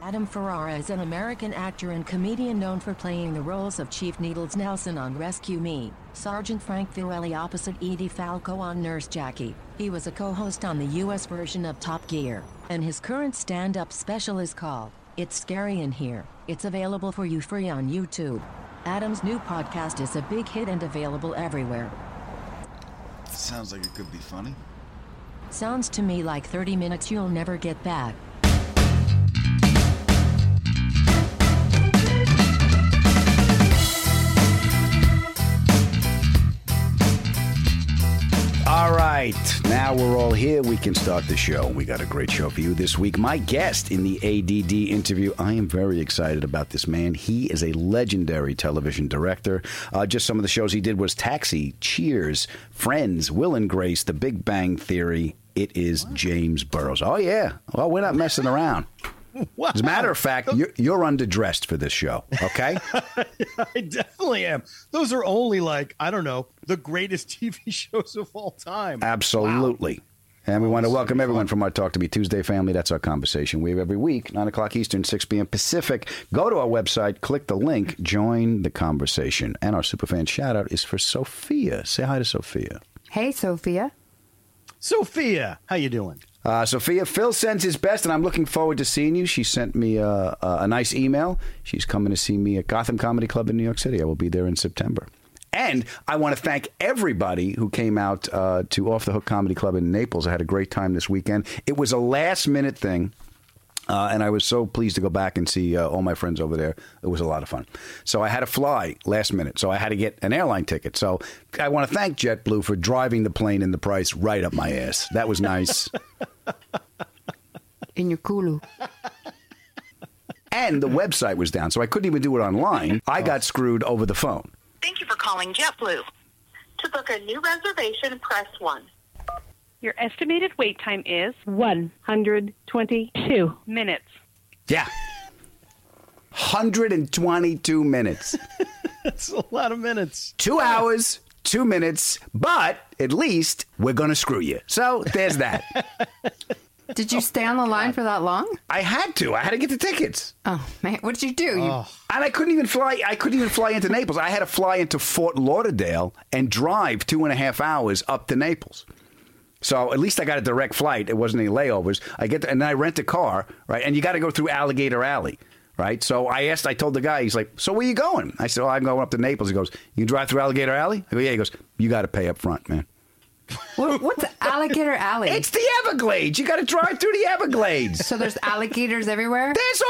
Adam Ferrara is an American actor and comedian known for playing the roles of Chief Needles Nelson on Rescue Me, Sergeant Frank Fiorelli opposite Edie Falco on Nurse Jackie. He was a co-host on the U.S. version of Top Gear, and his current stand-up special is called It's Scary in Here. It's available for you free on YouTube. Adam's new podcast is a big hit and available everywhere. Sounds like it could be funny. Sounds to me like 30 minutes you'll never get back. All right, now we're all here. We can start the show. We got a great show for you this week. My guest in the ADD interview, I am very excited about this man. He is a legendary television director. Just some of the shows he did was Taxi, Cheers, Friends, Will and Grace, The Big Bang Theory. It is James Burrows. Oh, yeah. Well, we're not messing around. Wow. As a matter of fact, you're underdressed for this show, okay? I definitely am. Those are only like, I don't know, the greatest TV shows of all time. Absolutely. Wow. And we want to welcome everyone from our Talk to Me Tuesday family. That's our conversation we have every week, 9 o'clock Eastern, 6 p.m. Pacific. Go to our website, click the link, join the conversation. And our superfan shout-out is for Sophia. Say hi to Sophia. Hey, Sophia. Sophia, how you doing? Sophia, Phil sends his best, and I'm looking forward to seeing you. She sent me a nice email. She's coming to see me at Gotham Comedy Club in New York City. I will be there in September. And I want to thank everybody who came out to Off the Hook Comedy Club in Naples. I had a great time this weekend. It was a last-minute thing, and I was so pleased to go back and see all my friends over there. It was a lot of fun. So I had to fly last minute, so I had to get an airline ticket. So I want to thank JetBlue for driving the plane and the price right up my ass. That was nice. In your culo. And the website was down, so I couldn't even do it online. I got screwed over the phone. Thank you for calling JetBlue. To book a new reservation, press 1. Your estimated wait time is 122 minutes. Yeah. 122 minutes. That's a lot of minutes. 2 hours. 2 minutes, but at least we're going to screw you. So there's that. Did you stay on the line for that long? I had to. I had to get the tickets. Oh, man. What did you do? And I couldn't even fly. I couldn't even fly into Naples. I had to fly into Fort Lauderdale and drive 2.5 hours up to Naples. So at least I got a direct flight. It wasn't any layovers. I get there, and then I rent a car, right? And you got to go through Alligator Alley. Right. So I told the guy, he's like, so where you going? I said, oh, I'm going up to Naples. He goes, you drive through Alligator Alley? I go, yeah. He goes, you got to pay up front, man. What's Alligator Alley? It's the Everglades. You got to drive through the Everglades. So there's alligators everywhere? There's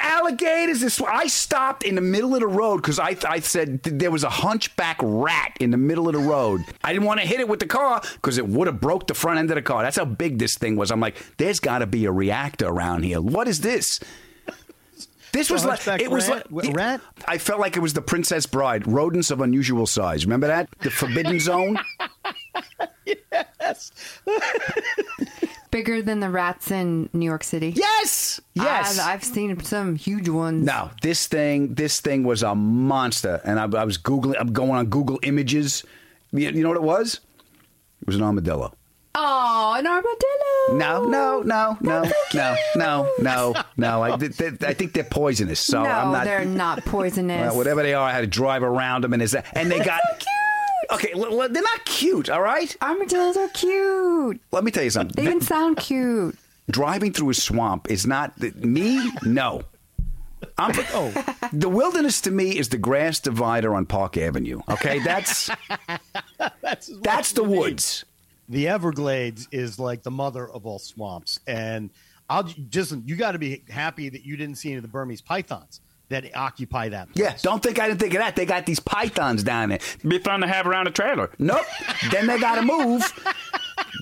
alligators. I stopped in the middle of the road because I said there was a hunchback rat in the middle of the road. I didn't want to hit it with the car because it would have broke the front end of the car. That's how big this thing was. I'm like, there's got to be a reactor around here. What is this? This was like, it was like, I felt like it was the Princess Bride, rodents of unusual size. Remember that? The Forbidden Zone? Yes. Bigger than the rats in New York City. Yes. Yes. I've seen some huge ones. No, this thing was a monster. And I was Googling, I'm going on Google Images. You know what it was? It was an armadillo. Oh, an armadillo. No. I think they're poisonous. So no, I'm not. They're not poisonous. Well, whatever they are, I had to drive around them. And they got... so cute. Okay, they're not cute, all right? Armadillos are cute. Let me tell you something. They even sound cute. Driving through a swamp is not... me, no. The wilderness to me is the grass divider on Park Avenue, okay? That's the woods. The Everglades is like the mother of all swamps. And you got to be happy that you didn't see any of the Burmese pythons that occupy that place. Yeah, don't think I didn't think of that. They got these pythons down there. Be fun to have around a trailer. Nope. Then they got to move.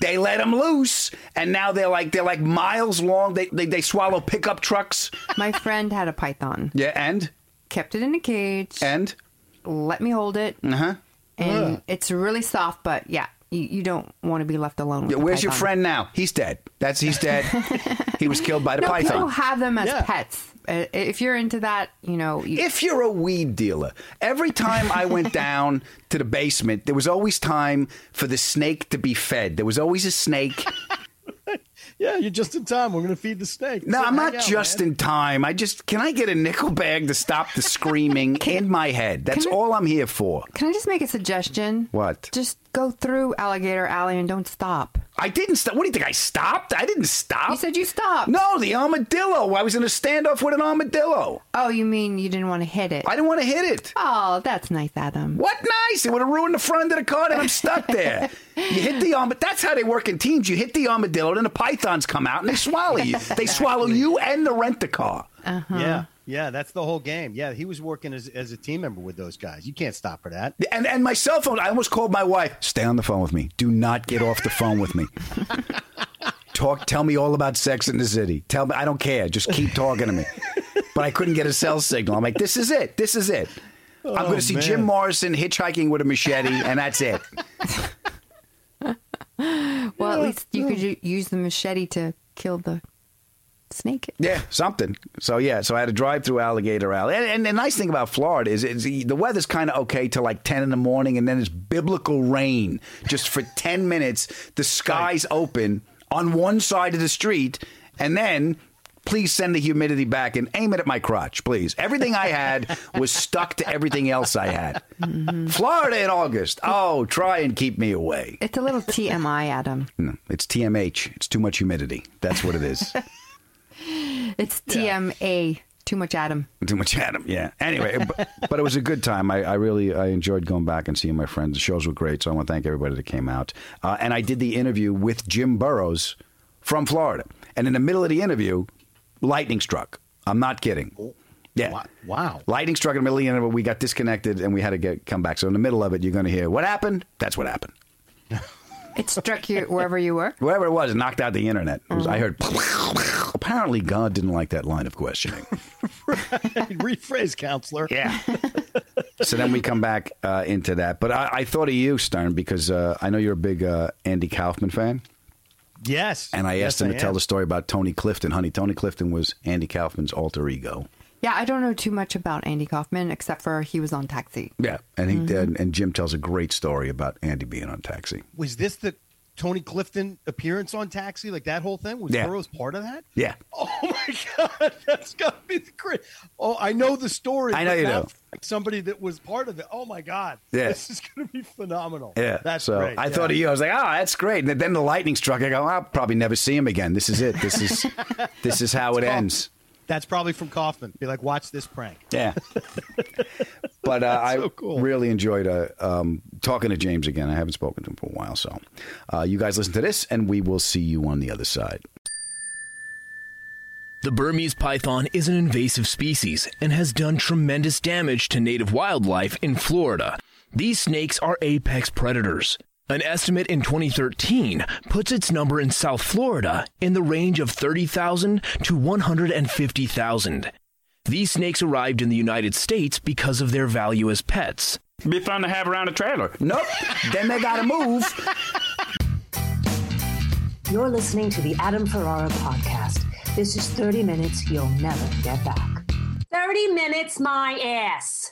They let them loose, and now they're like miles long. They swallow pickup trucks. My friend had a python. Yeah, and kept it in a cage. And let me hold it. Uh-huh. And it's really soft, but yeah. You don't want to be left alone with where's python. Your friend now? He's dead. He's dead. He was killed by the python. People have them as pets. If you're into that, If you're a weed dealer. Every time I went down to the basement, there was always time for the snake to be fed. There was always a snake. Yeah, you're just in time. We're going to feed the snake. No, I'm not just in time. Can I get a nickel bag to stop the screaming in my head? That's all I'm here for. Can I just make a suggestion? What? Just go through Alligator Alley and don't stop. I didn't stop. What do you think? I stopped? I didn't stop. You said you stopped. No, the armadillo. I was in a standoff with an armadillo. Oh, you mean you didn't want to hit it? I didn't want to hit it. Oh, that's nice, Adam. What nice? It would have ruined the front end of the car, and I'm stuck there. You hit the armadillo. That's how they work in teams. You hit the armadillo, then the pythons come out, and they swallow you. They swallow you and the rent-a-car. Uh-huh. Yeah, that's the whole game. Yeah, he was working as a team member with those guys. You can't stop for that. And my cell phone, I almost called my wife. Stay on the phone with me. Do not get off the phone with me. Tell me all about Sex in the City. Tell me, I don't care. Just keep talking to me. But I couldn't get a cell signal. I'm like, this is it. Oh, I'm going to see Jim Morrison hitchhiking with a machete, and that's it. Well, at least you could use the machete to kill the... snake. Yeah, something. So I had to drive through Alligator Alley. And the nice thing about Florida is the weather's kind of okay till like 10 in the morning, and then it's biblical rain. Just for 10 minutes, the sky's open on one side of the street, and then please send the humidity back and aim it at my crotch, please. Everything I had was stuck to everything else I had. Mm-hmm. Florida in August. Oh, try and keep me away. It's a little TMI, Adam. No, it's TMH. It's too much humidity. That's what it is. It's TMA. Yeah. Too much Adam. Too much Adam, yeah. Anyway, but it was a good time. I really enjoyed going back and seeing my friends. The shows were great, so I want to thank everybody that came out. And I did the interview with Jim Burrows from Florida. And in the middle of the interview, lightning struck. I'm not kidding. Yeah. Wow. Lightning struck in the middle of the interview. We got disconnected, and we had to come back. So in the middle of it, you're going to hear, what happened? That's what happened. It struck you wherever you were? Wherever it was, it knocked out the internet. I heard... Apparently, God didn't like that line of questioning. Right. Rephrase, counselor. Yeah. So then we come back into that. But I thought of you, Stern, because I know you're a big Andy Kaufman fan. Yes. And I asked him to tell the story about Tony Clifton. Honey, Tony Clifton was Andy Kaufman's alter ego. Yeah, I don't know too much about Andy Kaufman, except for he was on Taxi. Yeah, and he and Jim tells a great story about Andy being on Taxi. Was this the Tony Clifton appearance on Taxi, like that whole thing? Was Burroughs part of that? Yeah. Oh, my God. That's got to be the crit. Oh, I know the story. I know you do. Somebody that was part of it. Oh, my God. Yeah. This is going to be phenomenal. Yeah. That's great. I thought of you. I was like, that's great. And then the lightning struck. I go, I'll probably never see him again. This is it. This is how it ends. That's probably from Kaufman. Be like, watch this prank. Yeah. But I really enjoyed talking to James again. I haven't spoken to him for a while. So you guys listen to this, and we will see you on the other side. The Burmese python is an invasive species and has done tremendous damage to native wildlife in Florida. These snakes are apex predators. An estimate in 2013 puts its number in South Florida in the range of 30,000 to 150,000. These snakes arrived in the United States because of their value as pets. Be fun to have around a trailer. Nope. Then they gotta move. You're listening to the Adam Ferrara Podcast. This is 30 minutes you'll never get back. 30 minutes, my ass.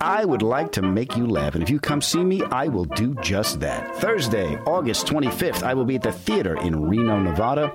I would like to make you laugh, and if you come see me, I will do just that. Thursday, August 25th, I will be at the theater in Reno, Nevada.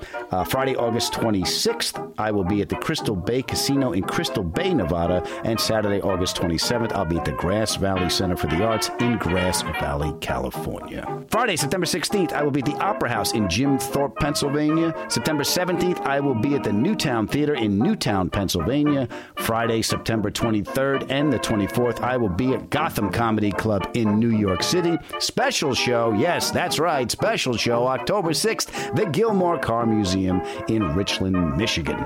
Friday, August 26th, I will be at the Crystal Bay Casino in Crystal Bay, Nevada. And Saturday, August 27th, I'll be at the Grass Valley Center for the Arts in Grass Valley, California. Friday, September 16th, I will be at the Opera House in Jim Thorpe, Pennsylvania. September 17th, I will be at the Newtown Theater in Newtown, Pennsylvania. Friday, September 23rd and the 24th, I will be at Gotham Comedy Club in New York City. Special show, yes, that's right, special show, October 6th, the Gilmore Car Museum in Richland, Michigan.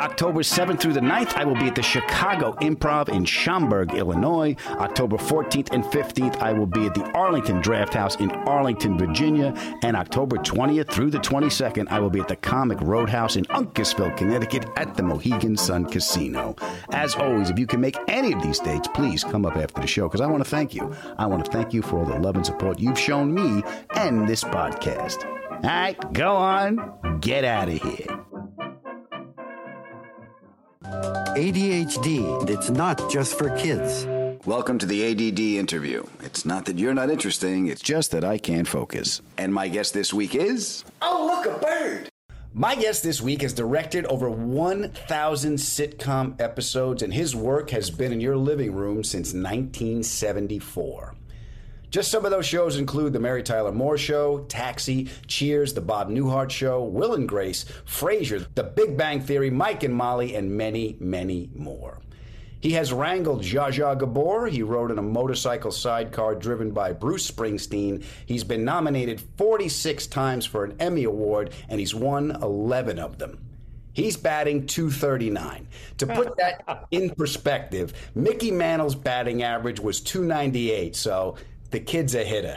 October 7th through the 9th, I will be at the Chicago Improv in Schaumburg, Illinois. October 14th and 15th, I will be at the Arlington Draft House in Arlington, Virginia. And October 20th through the 22nd, I will be at the Comic Roadhouse in Uncasville, Connecticut at the Mohegan Sun Casino. As always, if you can make any of these dates, please come up after the show, because I want to thank you. I want to thank you for all the love and support you've shown me and this podcast. All right, go on. Get out of here. ADHD, it's not just for kids. Welcome to the ADD interview. It's not that you're not interesting, it's just that I can't focus. And my guest this week is... Oh, look, a bird! My guest this week has directed over 1,000 sitcom episodes, and his work has been in your living room since 1974. Just some of those shows include The Mary Tyler Moore Show, Taxi, Cheers, The Bob Newhart Show, Will and Grace, Frasier, The Big Bang Theory, Mike and Molly, and many, many more. He has wrangled Zsa Zsa Gabor. He rode in a motorcycle sidecar driven by Bruce Springsteen. He's been nominated 46 times for an Emmy Award, and he's won 11 of them. He's batting .239. To put that in perspective, Mickey Mantle's batting average was .298, so... the kid's a hitter.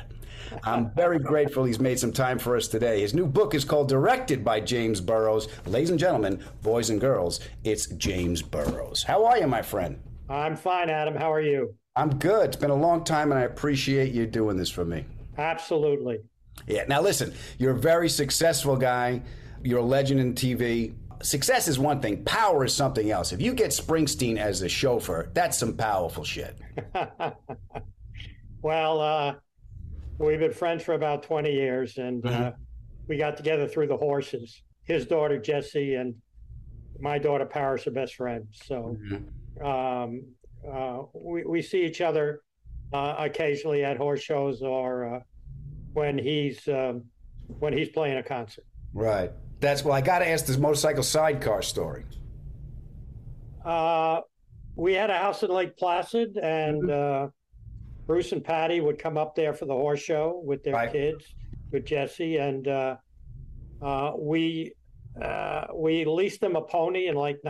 I'm very grateful he's made some time for us today. His new book is called Directed by James Burrows. Ladies and gentlemen, boys and girls, it's James Burrows. How are you, my friend? I'm fine, Adam. How are you? I'm good. It's been a long time, and I appreciate you doing this for me. Absolutely. Yeah. Now, listen, you're a very successful guy. You're a legend in TV. Success is one thing. Power is something else. If you get Springsteen as a chauffeur, that's some powerful shit. Well, we've been friends for about 20 years, and we got together through the horses. His daughter, Jessie, and my daughter, Paris, are best friends. So we see each other occasionally at horse shows or when he's playing a concert. Right. That's well, I got to ask this motorcycle sidecar story. We had a house in Lake Placid, and... Bruce and Patty would come up there for the horse show with their kids, with Jesse, and we leased them a pony in like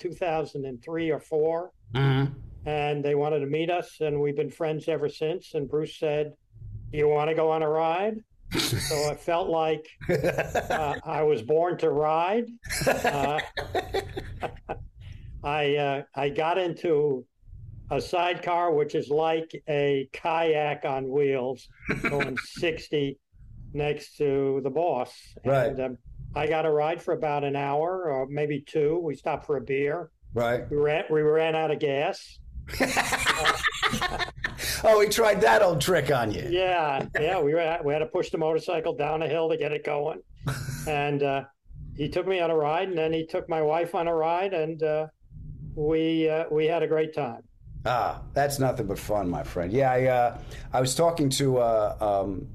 2003 or 4, mm-hmm. and they wanted to meet us, and we've been friends ever since. And Bruce said, "Do you want to go on a ride?" So I felt like I was born to ride. I got into a sidecar, which is like a kayak on wheels, going 60 next to the boss. Right. And I got a ride for about an hour or maybe two. We stopped for a beer. Right. We ran out of gas. Oh, he tried that old trick on you. Yeah. We had to push the motorcycle down a hill to get it going. And he took me on a ride, and then he took my wife on a ride, and we had a great time. Ah, that's nothing but fun, my friend. Yeah, I was talking to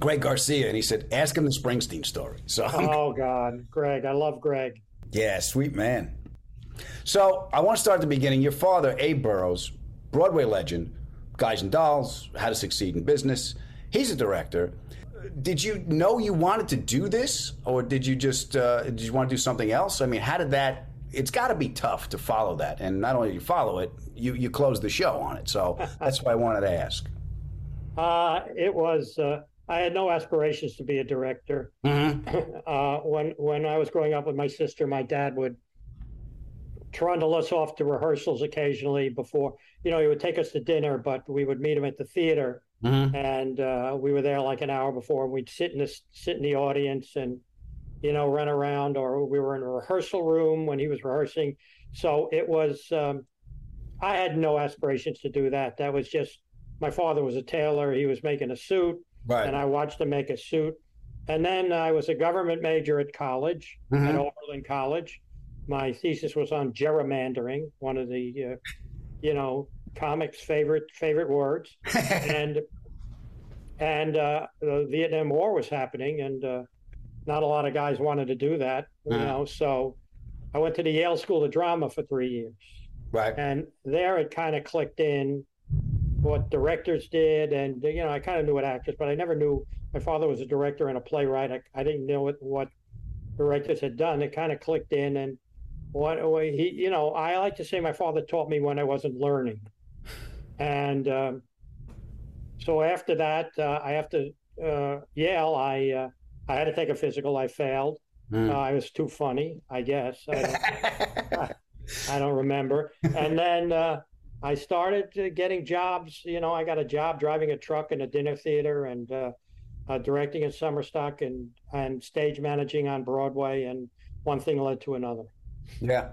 Greg Garcia, and he said, ask him the Springsteen story. So oh, God, Greg. I love Greg. Yeah, sweet man. So I want to start at the beginning. Your father, Abe Burrows, Broadway legend, Guys and Dolls, How to Succeed in Business. He's a director. Did you know you wanted to do this, or did you just did you want to do something else? I mean, how did that... It's got to be tough to follow that. And not only do you follow it, you close the show on it. So that's why I wanted to ask. It was... I had no aspirations to be a director. Mm-hmm. When I was growing up with my sister, my dad would trundle us off to rehearsals occasionally before, he would take us to dinner, but we would meet him at the theater. Mm-hmm. And we were there like an hour before, and we'd sit in the audience and, run around, or we were in a rehearsal room when he was rehearsing. So it was, I had no aspirations to do that. That was just, my father was a tailor. He was making a suit. Right. And I watched him make a suit. And then I was a government major at college, mm-hmm. at Oberlin College. My thesis was on gerrymandering, one of the, comics' favorite words. and the Vietnam War was happening, and not a lot of guys wanted to do that, you know. So I went to the Yale School of Drama for 3 years. Right. And there it kind of clicked in what directors did, and I kind of knew what actors, but I never knew. My father was a director and a playwright. I didn't know what directors had done. It kind of clicked in, and I like to say my father taught me when I wasn't learning. And so after that, after Yale, I had to take a physical. I failed. I was too funny, I guess. I don't remember. And then I started getting jobs. I got a job driving a truck in a dinner theater, and directing in Summerstock, and stage managing on Broadway, and one thing led to another. Yeah.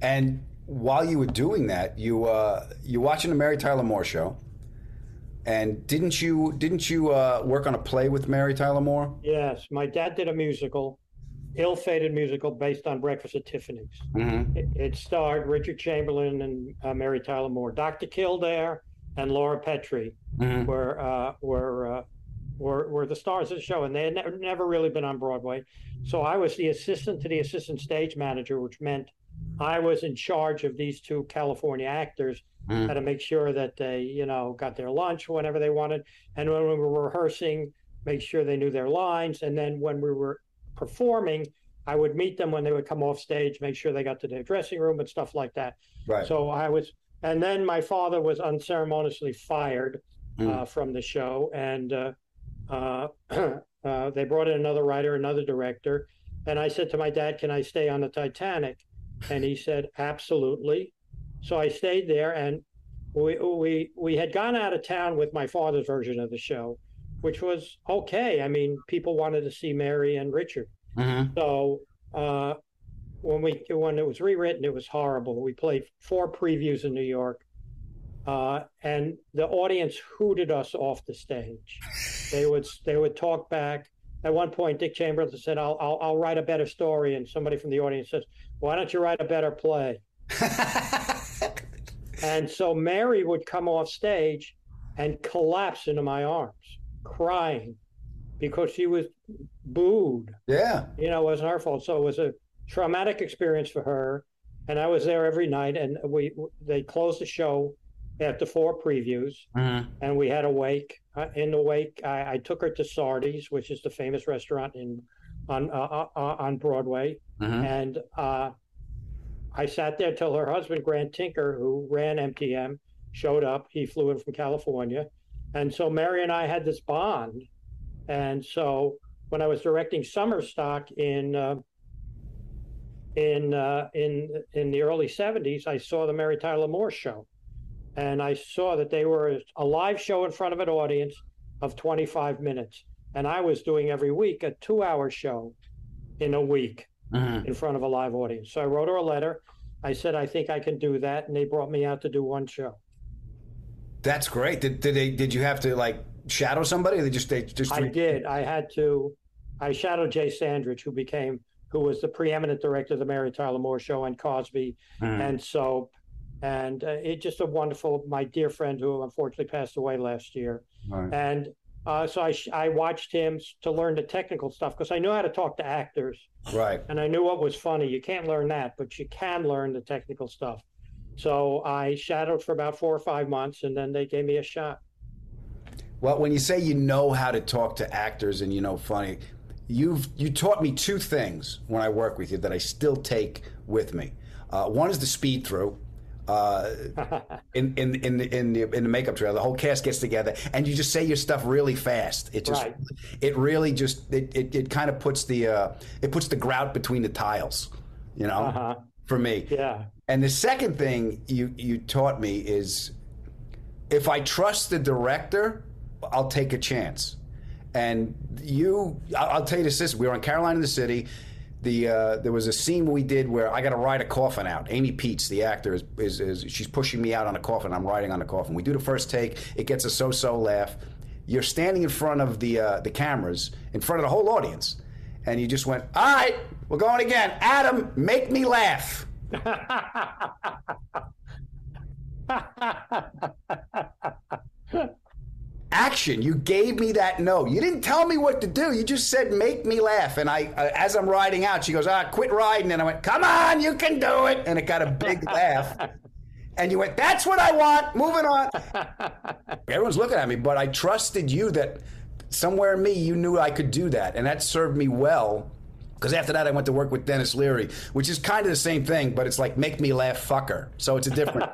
And while you were doing that, you're watching the Mary Tyler Moore show, and didn't you work on a play with Mary Tyler Moore? Yes. My dad did a musical, ill-fated musical, based on Breakfast at Tiffany's. Mm-hmm. It starred Richard Chamberlain and Mary Tyler Moore. Dr. Kildare and Laura Petrie mm-hmm. were the stars of the show, and they had never really been on Broadway. So I was the assistant to the assistant stage manager, which meant I was in charge of these two California actors. Mm-hmm. Had to make sure that they, got their lunch whenever they wanted, and when we were rehearsing, make sure they knew their lines, and then when we were performing, I would meet them when they would come off stage, make sure they got to their dressing room and stuff like that. Right. So I was, and then my father was unceremoniously fired from the show, and they brought in another writer, another director, and I said to my dad, "Can I stay on the Titanic?" And he said, "Absolutely." So I stayed there, and we had gone out of town with my father's version of the show, which was okay. I mean, people wanted to see Mary and Richard. Mm-hmm. So when it was rewritten, it was horrible. We played 4 previews in New York, and the audience hooted us off the stage. They would talk back. At one point, Dick Chamberlain said, "I'll write a better story," and somebody from the audience says, "Why don't you write a better play?" And so Mary would come off stage and collapse into my arms, crying, because she was booed. Yeah. It wasn't her fault. So it was a traumatic experience for her. And I was there every night, and they closed the show after four previews, and we had a wake. In the wake, I took her to Sardi's, which is the famous restaurant on Broadway, and I sat there till her husband, Grant Tinker, who ran MTM, showed up. He flew in from California, and so Mary and I had this bond. And so when I was directing Summerstock in the early 70s, I saw the Mary Tyler Moore show. And I saw that they were a live show in front of an audience of 25 minutes. And I was doing every week a 2-hour show in a week in front of a live audience. So I wrote her a letter. I said, I think I can do that. And they brought me out to do one show. That's great. Did you have to like shadow somebody? Or they just I did. I shadowed Jay Sandridge, who was the preeminent director of the Mary Tyler Moore show and Cosby and Soap. And it's just a wonderful, my dear friend who unfortunately passed away last year. Right. And so I watched him to learn the technical stuff because I knew how to talk to actors. Right. And I knew what was funny. You can't learn that, but you can learn the technical stuff. So I shadowed for about 4 or 5 months, and then they gave me a shot. Well, when you say you know how to talk to actors and you know funny, you taught me two things when I work with you that I still take with me. One is the speed through. In the makeup trailer, the whole cast gets together and you just say your stuff really fast. It just, right. It really just, it kind of puts the grout between the tiles, you know, for me. Yeah. And the second thing you taught me is if I trust the director, I'll take a chance. And I'll tell you this, we were on Caroline in the City. There was a scene we did where I got to ride a coffin out. Amy Peets, the actor, is she's pushing me out on a coffin. I'm riding on a coffin. We do the first take. It gets a so-so laugh. You're standing in front of the cameras, in front of the whole audience, and you just went, all right, we're going again. Adam, make me laugh. Action. You gave me that note. You didn't tell me what to do. You just said, make me laugh. And I, as I'm riding out, she goes, quit riding. And I went, come on, you can do it. And it got a big laugh. And you went, that's what I want. Moving on. Everyone's looking at me, but I trusted you that somewhere in me, you knew I could do that. And that served me well. Because after that, I went to work with Dennis Leary, which is kind of the same thing, but it's like, make me laugh, fucker. So it's a different.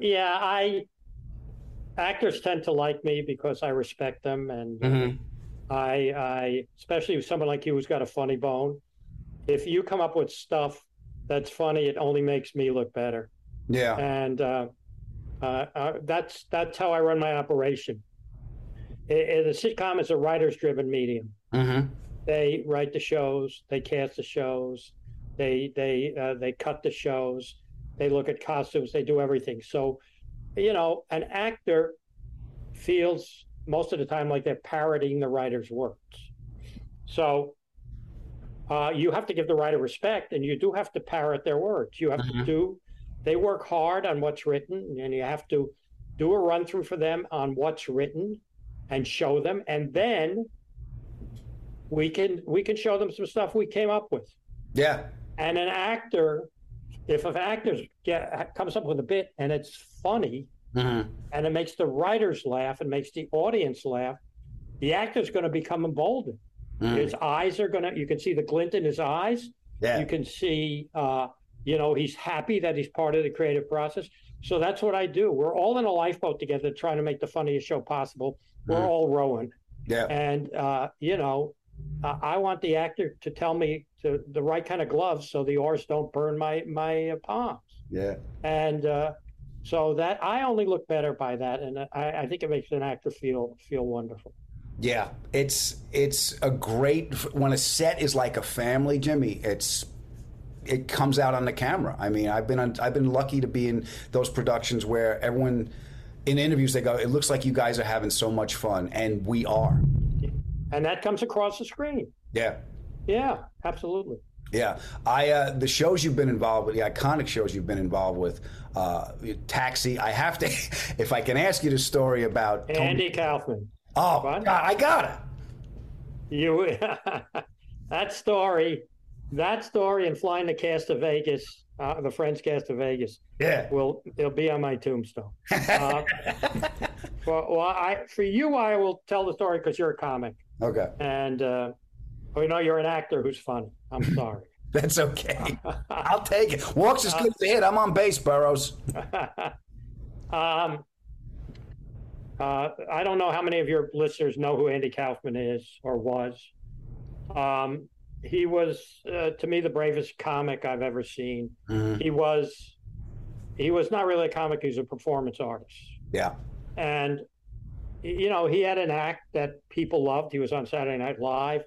Yeah, actors tend to like me because I respect them, and I especially with someone like you who's got a funny bone. If you come up with stuff that's funny, it only makes me look better. Yeah, and that's how I run my operation. The sitcom is a writers-driven medium. They write the shows, they cast the shows, they cut the shows. They look at costumes, they do everything. So, you know, an actor feels most of the time like they're parodying the writer's words. So you have to give the writer respect, and you do have to parrot their words. You have to they work hard on what's written, and you have to do a run through for them on what's written and show them. And then we can show them some stuff we came up with. Yeah. And an actor, if an actor comes up with a bit and it's funny and it makes the writers laugh and makes the audience laugh, the actor's going to become emboldened. His eyes are going to, you can see the glint in his eyes. Yeah. You can see, you know, he's happy that he's part of the creative process. So that's what I do. We're all in a lifeboat together trying to make the funniest show possible. We're all rowing. Yeah. And, you know, I want the actor to tell me the right kind of gloves so the oars don't burn my palms. Yeah. And so that I only look better by that, and I think it makes an actor feel wonderful. Yeah, it's a great when a set is like a family, Jimmy. It comes out on the camera. I mean, I've been lucky to be in those productions where everyone in interviews they go, it looks like you guys are having so much fun, and we are. And that comes across the screen. Yeah. Yeah, absolutely. Yeah. The shows you've been involved with, the iconic shows you've been involved with, Taxi, I have to, if I can ask you the story about Andy Kaufman. Oh, God, I got it. That story and flying the cast to Vegas the French cast of Vegas. Yeah, it'll be on my tombstone. For you, I will tell the story because you're a comic. Okay. And you're an actor who's funny. I'm sorry. That's okay. I'll take it. Walks as good as a hit. I'm on base, Burrows. I don't know how many of your listeners know who Andy Kaufman is or was. He was, to me, the bravest comic I've ever seen. Mm-hmm. He was not really a comic. He was a performance artist. Yeah. And, he had an act that people loved. He was on Saturday Night Live.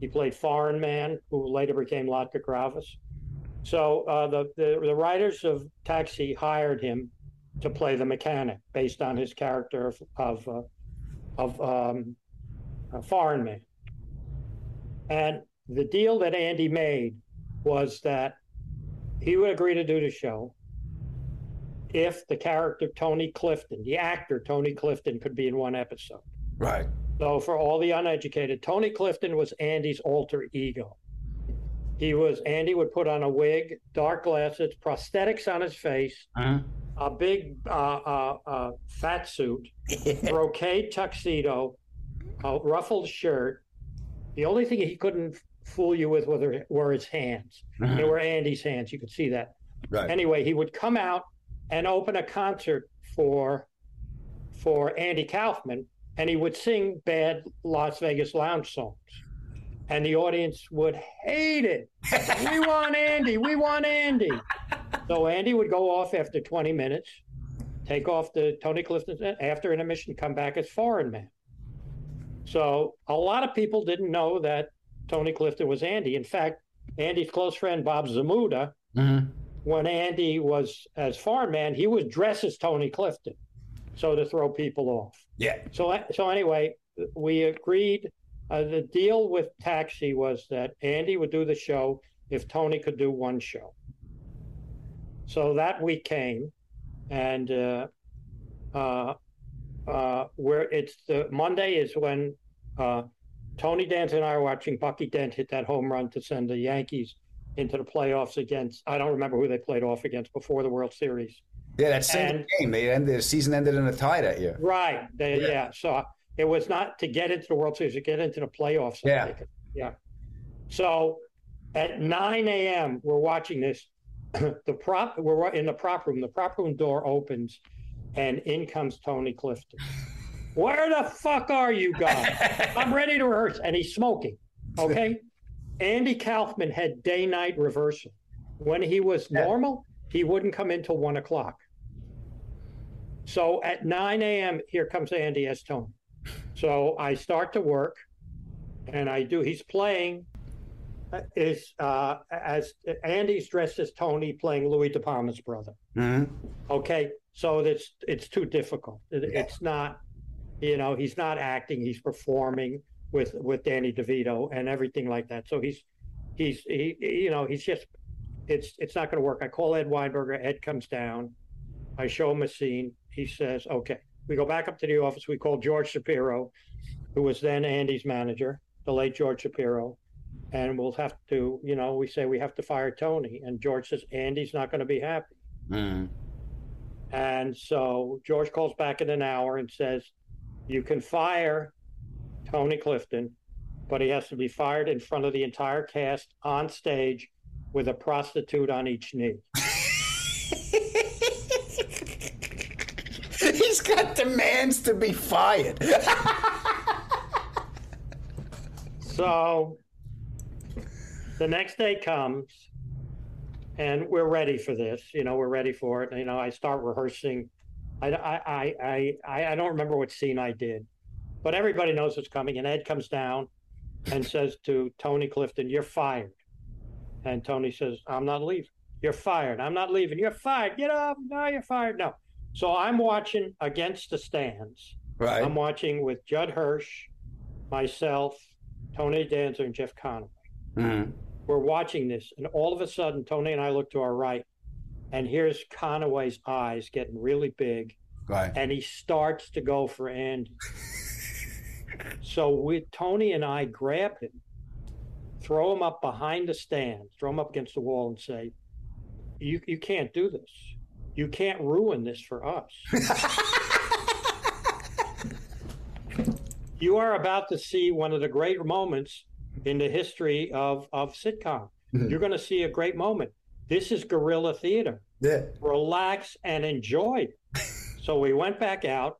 He played Foreign Man, who later became Lotka Kravis. So the writers of Taxi hired him to play the mechanic based on his character of Foreign Man. And the deal that Andy made was that he would agree to do the show if the character Tony Clifton, the actor Tony Clifton, could be in one episode. Right. So for all the uneducated, Tony Clifton was Andy's alter ego. Andy would put on a wig, dark glasses, prosthetics on his face, uh-huh, a big fat suit, brocade tuxedo, a ruffled shirt. The only thing he couldn't fool you with were his hands. Uh-huh. They were Andy's hands. You could see that. Right. Anyway, he would come out and open a concert for Andy Kaufman, and he would sing bad Las Vegas lounge songs. And the audience would hate it. We want Andy, we want Andy. So Andy would go off after 20 minutes, take off the Tony Clifton, after intermission, come back as Foreign Man. So a lot of people didn't know that Tony Clifton was Andy. In fact, Andy's close friend, Bob Zamuda, mm-hmm, when Andy was as Foreign Man, he was dressed as Tony Clifton. So to throw people off. Yeah. So anyway, we agreed. The deal with Taxi was that Andy would do the show if Tony could do one show. So that week came, and Monday is when Tony Danza and I are watching Bucky Dent hit that home run to send the Yankees into the playoffs against, I don't remember who they played off against before the World Series. Yeah, that same game. The season ended in a tie that year. Right. Yeah. So it was not to get into the World Series, to get into the playoffs. Yeah. Yeah. So at 9 a.m., we're watching this. We're in the prop room. The prop room door opens, and in comes Tony Clifton. Where the fuck are you guys? I'm ready to rehearse. And he's smoking. Okay. Andy Kaufman had day-night reversal. When he was normal, he wouldn't come in till 1 o'clock. So at 9 a.m., here comes Andy as Tony. So I start to work, and I do. He's playing as Andy's dressed as Tony, playing Louis De Palma's brother. Mm-hmm. Okay, so it's too difficult. It's not, he's not acting. He's performing with Danny DeVito and everything like that. So he's just. It's not going to work. I call Ed Weinberger. Ed comes down. I show him a scene. He says, okay. We go back up to the office. We call George Shapiro, who was then Andy's manager, the late George Shapiro. And we'll have to, we say we have to fire Tony. And George says, Andy's not going to be happy. Mm. And so George calls back in an hour and says, you can fire Tony Clifton, but he has to be fired in front of the entire cast on stage with a prostitute on each knee. He's got demands to be fired. So the next day comes, and we're ready for this. We're ready for it. I start rehearsing. I don't remember what scene I did, but everybody knows what's coming. And Ed comes down and says to Tony Clifton, you're fired. And Tony says, I'm not leaving. You're fired. I'm not leaving. You're fired. Get up. No, you're fired. No. So I'm watching Against the Stands. Right. I'm watching with Judd Hirsch, myself, Tony Danza, and Jeff Conaway. Mm-hmm. We're watching this. And all of a sudden, Tony and I look to our right. And here's Conaway's eyes getting really big. Right. And he starts to go for Andy. So Tony and I grab him, throw him up behind the stand, throw him up against the wall and say, you can't do this. You can't ruin this for us. You are about to see one of the great moments in the history of sitcom. Mm-hmm. You're going to see a great moment. This is guerrilla theater. Yeah. Relax and enjoy. So we went back out.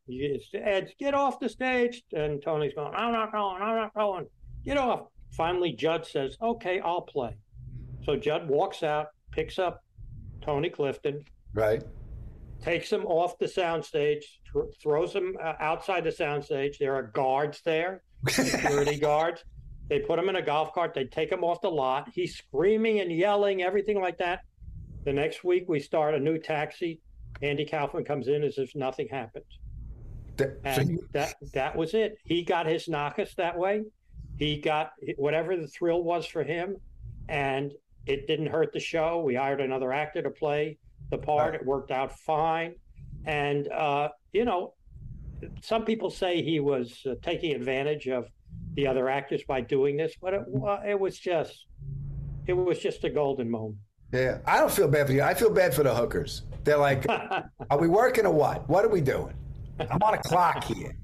Ed's, get off the stage. And Tony's going, I'm not going. Get off. Finally, Judd says, okay, I'll play. So Judd walks out, picks up Tony Clifton. Right. Takes him off the soundstage, throws him outside the soundstage. There are guards there, security guards. They put him in a golf cart. They take him off the lot. He's screaming and yelling, everything like that. The next week, we start a new taxi. Andy Kaufman comes in as if nothing happened. That was it. He got his knockus that way. He got whatever the thrill was for him, and it didn't hurt the show. We hired another actor to play the part. It worked out fine. And, you know, some people say he was taking advantage of the other actors by doing this, but it was just a golden moment. Yeah, I don't feel bad for you. I feel bad for the hookers. They're like, are we working or what? What are we doing? I'm on a clock here.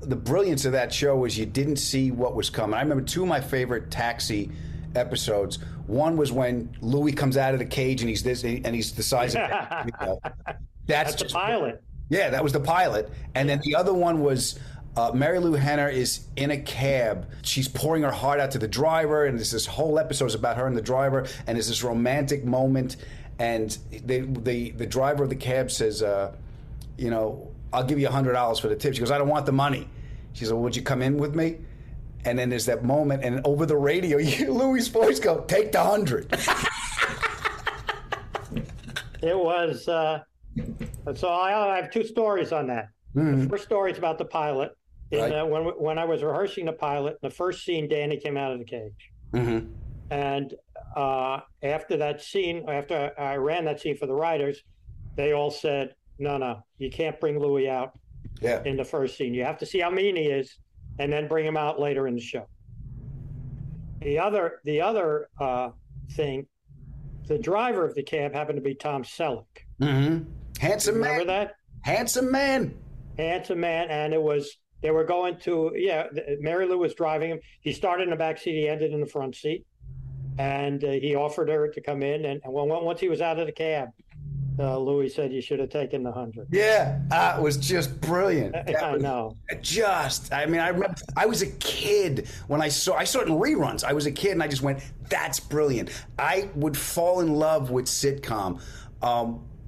The brilliance of that show was you didn't see what was coming. I remember two of my favorite taxi episodes. One was when Louis comes out of the cage and he's this and he's the size of that's the pilot. Yeah, that was the pilot. And then the other one was Mary Lou Henner is in a cab. She's pouring her heart out to the driver, and there's this whole episode about her and the driver, and there's this romantic moment. And the driver of the cab says, you know, I'll give you $100 for the tip. She goes, I don't want the money. She said, well, would you come in with me? And then there's that moment, and over the radio, Louis' voice goes, take the 100. It was, so I have two stories on that. Mm-hmm. The first story is about the pilot. When I was rehearsing the pilot, the first scene, Danny came out of the cage. Mm-hmm. And after that scene, after I ran that scene for the writers, they all said, no, you can't bring Louis out in the first scene. You have to see how mean he is and then bring him out later in the show. The other thing, the driver of the cab happened to be Tom Selleck. Mm-hmm. Handsome man. And it was, they were going to, Mary Lou was driving him. He started in the back seat. He ended in the front seat. And he offered her to come in. And once he was out of the cab, Louis said, you should have taken the 100. Yeah, it was just brilliant. I know. Just, I mean, I remember I was a kid when I saw it in reruns. I was a kid and I just went, that's brilliant. I would fall in love with sitcom.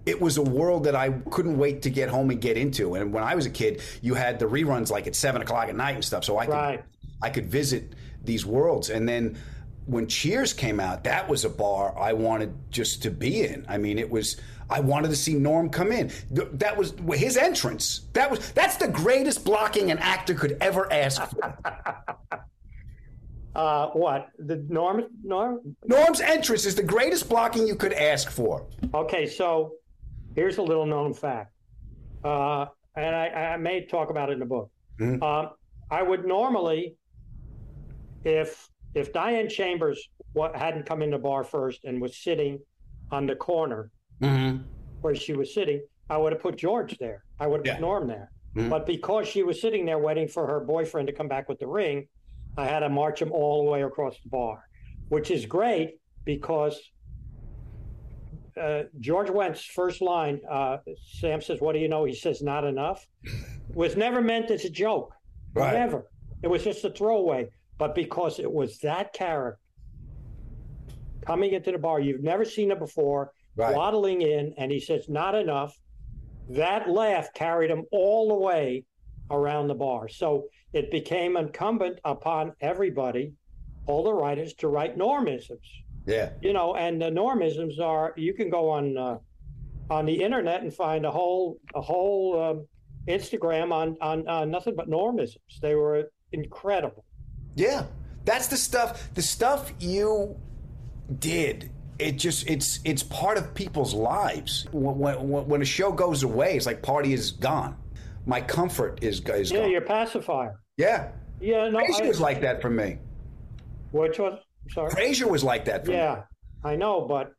It was a world that I couldn't wait to get home and get into. And when I was a kid, you had the reruns like at 7:00 at night and stuff. So I could visit these worlds. And then when Cheers came out, that was a bar I wanted just to be in. I mean, it was, I wanted to see Norm come in. That was his entrance. That's the greatest blocking an actor could ever ask for. Norm's entrance is the greatest blocking you could ask for. Okay, so here's a little known fact, and I may talk about it in the book. Mm-hmm. I would normally, if Diane Chambers hadn't come in the bar first and was sitting on the corner mm-hmm. where she was sitting, I would have put George there. I would have put Norm there. Mm-hmm. But because she was sitting there waiting for her boyfriend to come back with the ring, I had to march him all the way across the bar, which is great because George Wentz's first line, Sam says, what do you know? He says, not enough, was never meant as a joke. Right. Never. It was just a throwaway. But because it was that character coming into the bar, you've never seen it before, waddling in, and he says, not enough. That laugh carried him all the way around the bar. So it became incumbent upon everybody, all the writers, to write normisms. Yeah. You know, and the normisms are, you can go on the internet and find a whole Instagram on nothing but normisms. They were incredible. Yeah. That's the stuff you did. It just, it's part of people's lives. When a show goes away, it's like party is gone. My comfort is gone. Yeah, your pacifier. Yeah. Yeah, no. Frasier was like that for me. Which one? Sorry. Frasier was like that for me. Yeah, I know, but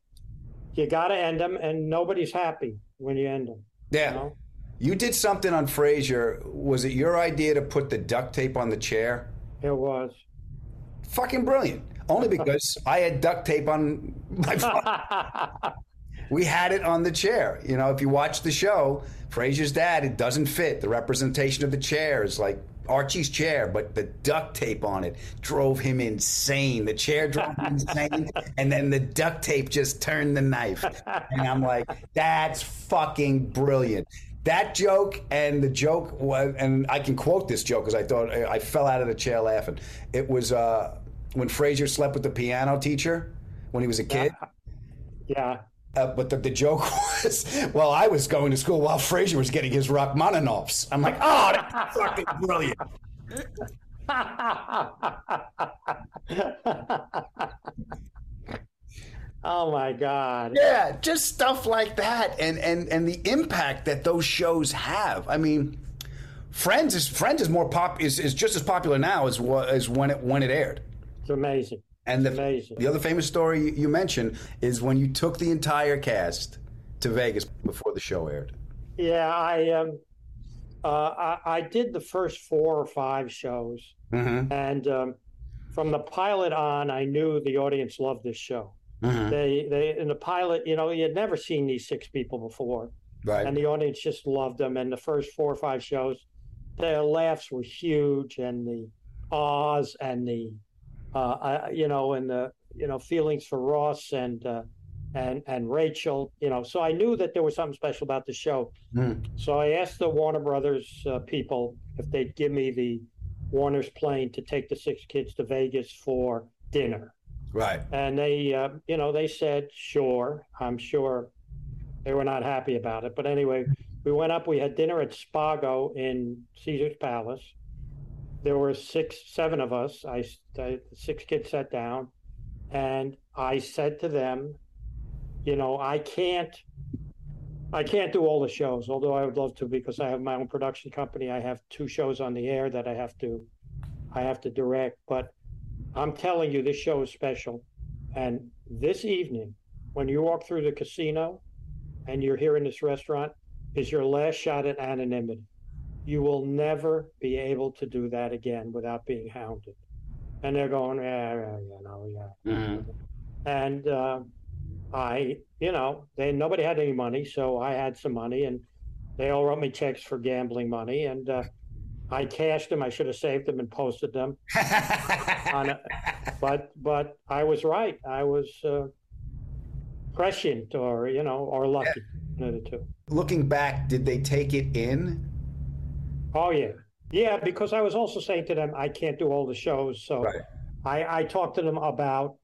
You got to end them, and nobody's happy when you end them. Yeah. You know? You did something on Frasier. Was it your idea to put the duct tape on the chair? It was. Fucking brilliant. Only because I had duct tape on my phone. We had it on the chair. You know, if you watch the show, Frasier's dad, it doesn't fit. The representation of the chair is like Archie's chair, but the duct tape on it drove him insane. The chair drove him insane, and then the duct tape just turned the knife. And I'm like, that's fucking brilliant. That joke and the joke was, and I can quote this joke because I thought I fell out of the chair laughing. It was when Frasier slept with the piano teacher when he was a kid. Yeah. But the joke was, well, I was going to school while Frasier was getting his Rachmaninoffs. I'm like, oh, that's fucking brilliant. Oh, my God. Yeah, just stuff like that and the impact that those shows have. I mean, Friends is more is just as popular now as when it aired. It's amazing. And the other famous story you mentioned is when you took the entire cast to Vegas before the show aired. Yeah, I did the first 4 or 5 shows. Mm-hmm. And from the pilot on, I knew the audience loved this show. Mm-hmm. They in the pilot, you know, you had never seen these 6 people before. Right. And the audience just loved them. And the first 4 or 5 shows, their laughs were huge, and the ahs and the feelings for Ross and Rachel, you know. So I knew that there was something special about the show. Mm. So I asked the Warner Brothers people if they'd give me the Warner's plane to take the 6 kids to Vegas for dinner. Right. And they, they said, sure. I'm sure they were not happy about it. But anyway, we went up, we had dinner at Spago in Caesar's Palace. There were 6, 7 of us. The 6 kids sat down, and I said to them, you know, I can't do all the shows, although I would love to, because I have my own production company. I have 2 shows on the air that I have to direct. But I'm telling you, this show is special. And this evening, when you walk through the casino and you're here in this restaurant, is your last shot at anonymity. You will never be able to do that again without being hounded. And they're going, yeah. Mm-hmm. And nobody had any money, so I had some money, and they all wrote me checks for gambling money, and I cashed them. I should have saved them and posted them. But I was right. I was prescient, or lucky. Yeah. Looking back, did they take it in? Oh, yeah. Yeah, because I was also saying to them, I can't do all the shows. So right. I talked to them about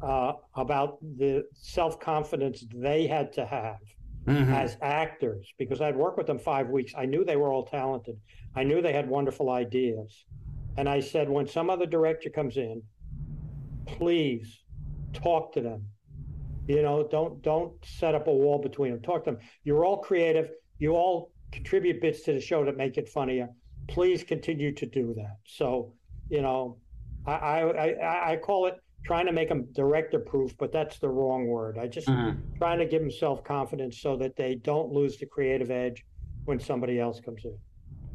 the self-confidence they had to have, mm-hmm, as actors, because I'd worked with them 5 weeks. I knew they were all talented. I knew they had wonderful ideas. And I said, when some other director comes in, please talk to them. You know, don't set up a wall between them. Talk to them. You're all creative. You all contribute bits to the show to make it funnier. Please continue to do that. So, you know, I call it trying to make them director-proof, but that's the wrong word. I just trying to give them self-confidence so that they don't lose the creative edge when somebody else comes in.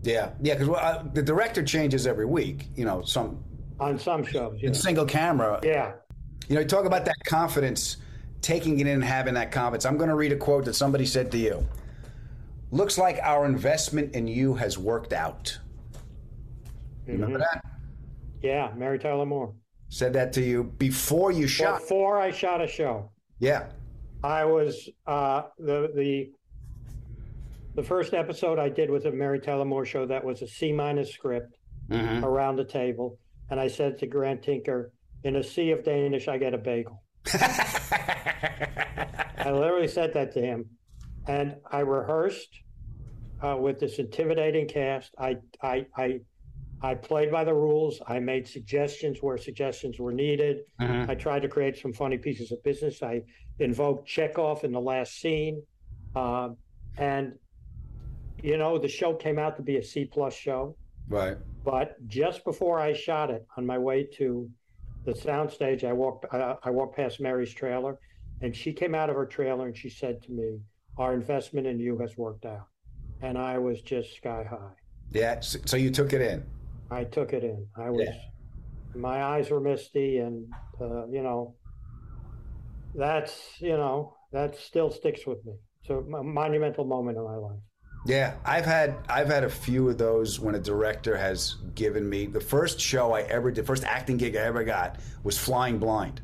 Yeah, because the director changes every week. You know, on some shows, yeah. It's single camera. Yeah, you know, you talk about that confidence, taking it in, and having that confidence. I'm going to read a quote that somebody said to you. Looks like our investment in you has worked out. You remember that? Yeah, Mary Tyler Moore. Said that to you before you shot. Before I shot a show. Yeah. I was, the first episode I did was a Mary Tyler Moore show that was a C- script, mm-hmm, around the table. And I said to Grant Tinker, in a sea of Danish, I get a bagel. I literally said that to him. And I rehearsed with this intimidating cast. I played by the rules. I made suggestions where suggestions were needed. Mm-hmm. I tried to create some funny pieces of business. I invoked Chekhov in the last scene. And, you know, the show came out to be a C+ show. Right. But just before I shot it, on my way to the soundstage, I walked past Mary's trailer, and she came out of her trailer and she said to me, "Our investment in you has worked out." And I was just sky high. Yeah, so you took it in. I took it in. I was, my eyes were misty, and you know, that's, you know, that still sticks with me. So a monumental moment in my life. Yeah, I've had a few of those when a director has given me. The first show I ever did, first acting gig I ever got, was Flying Blind.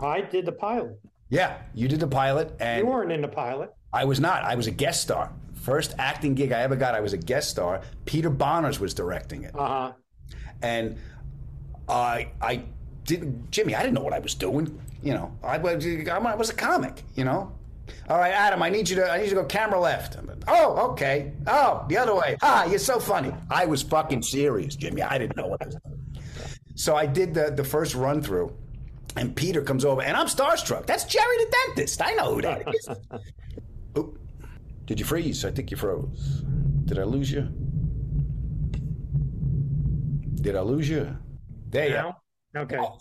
I did the pilot. Yeah, you did the pilot, and you weren't in the pilot. I was not. I was a guest star. First acting gig I ever got, I was a guest star. Peter Bonners was directing it. Uh-huh. And I didn't, Jimmy, I didn't know what I was doing. You know, I was a comic, you know. All right, Adam, I need you to go camera left. Oh, okay. Oh, the other way. Ah, you're so funny. I was fucking serious, Jimmy. I didn't know what I was doing. So I did the first run through, and Peter comes over, and I'm starstruck. That's Jerry the Dentist. I know who that is. Oop. Did you freeze? I think you froze. Did I lose you? Did I lose you? There you go. Okay. Oh.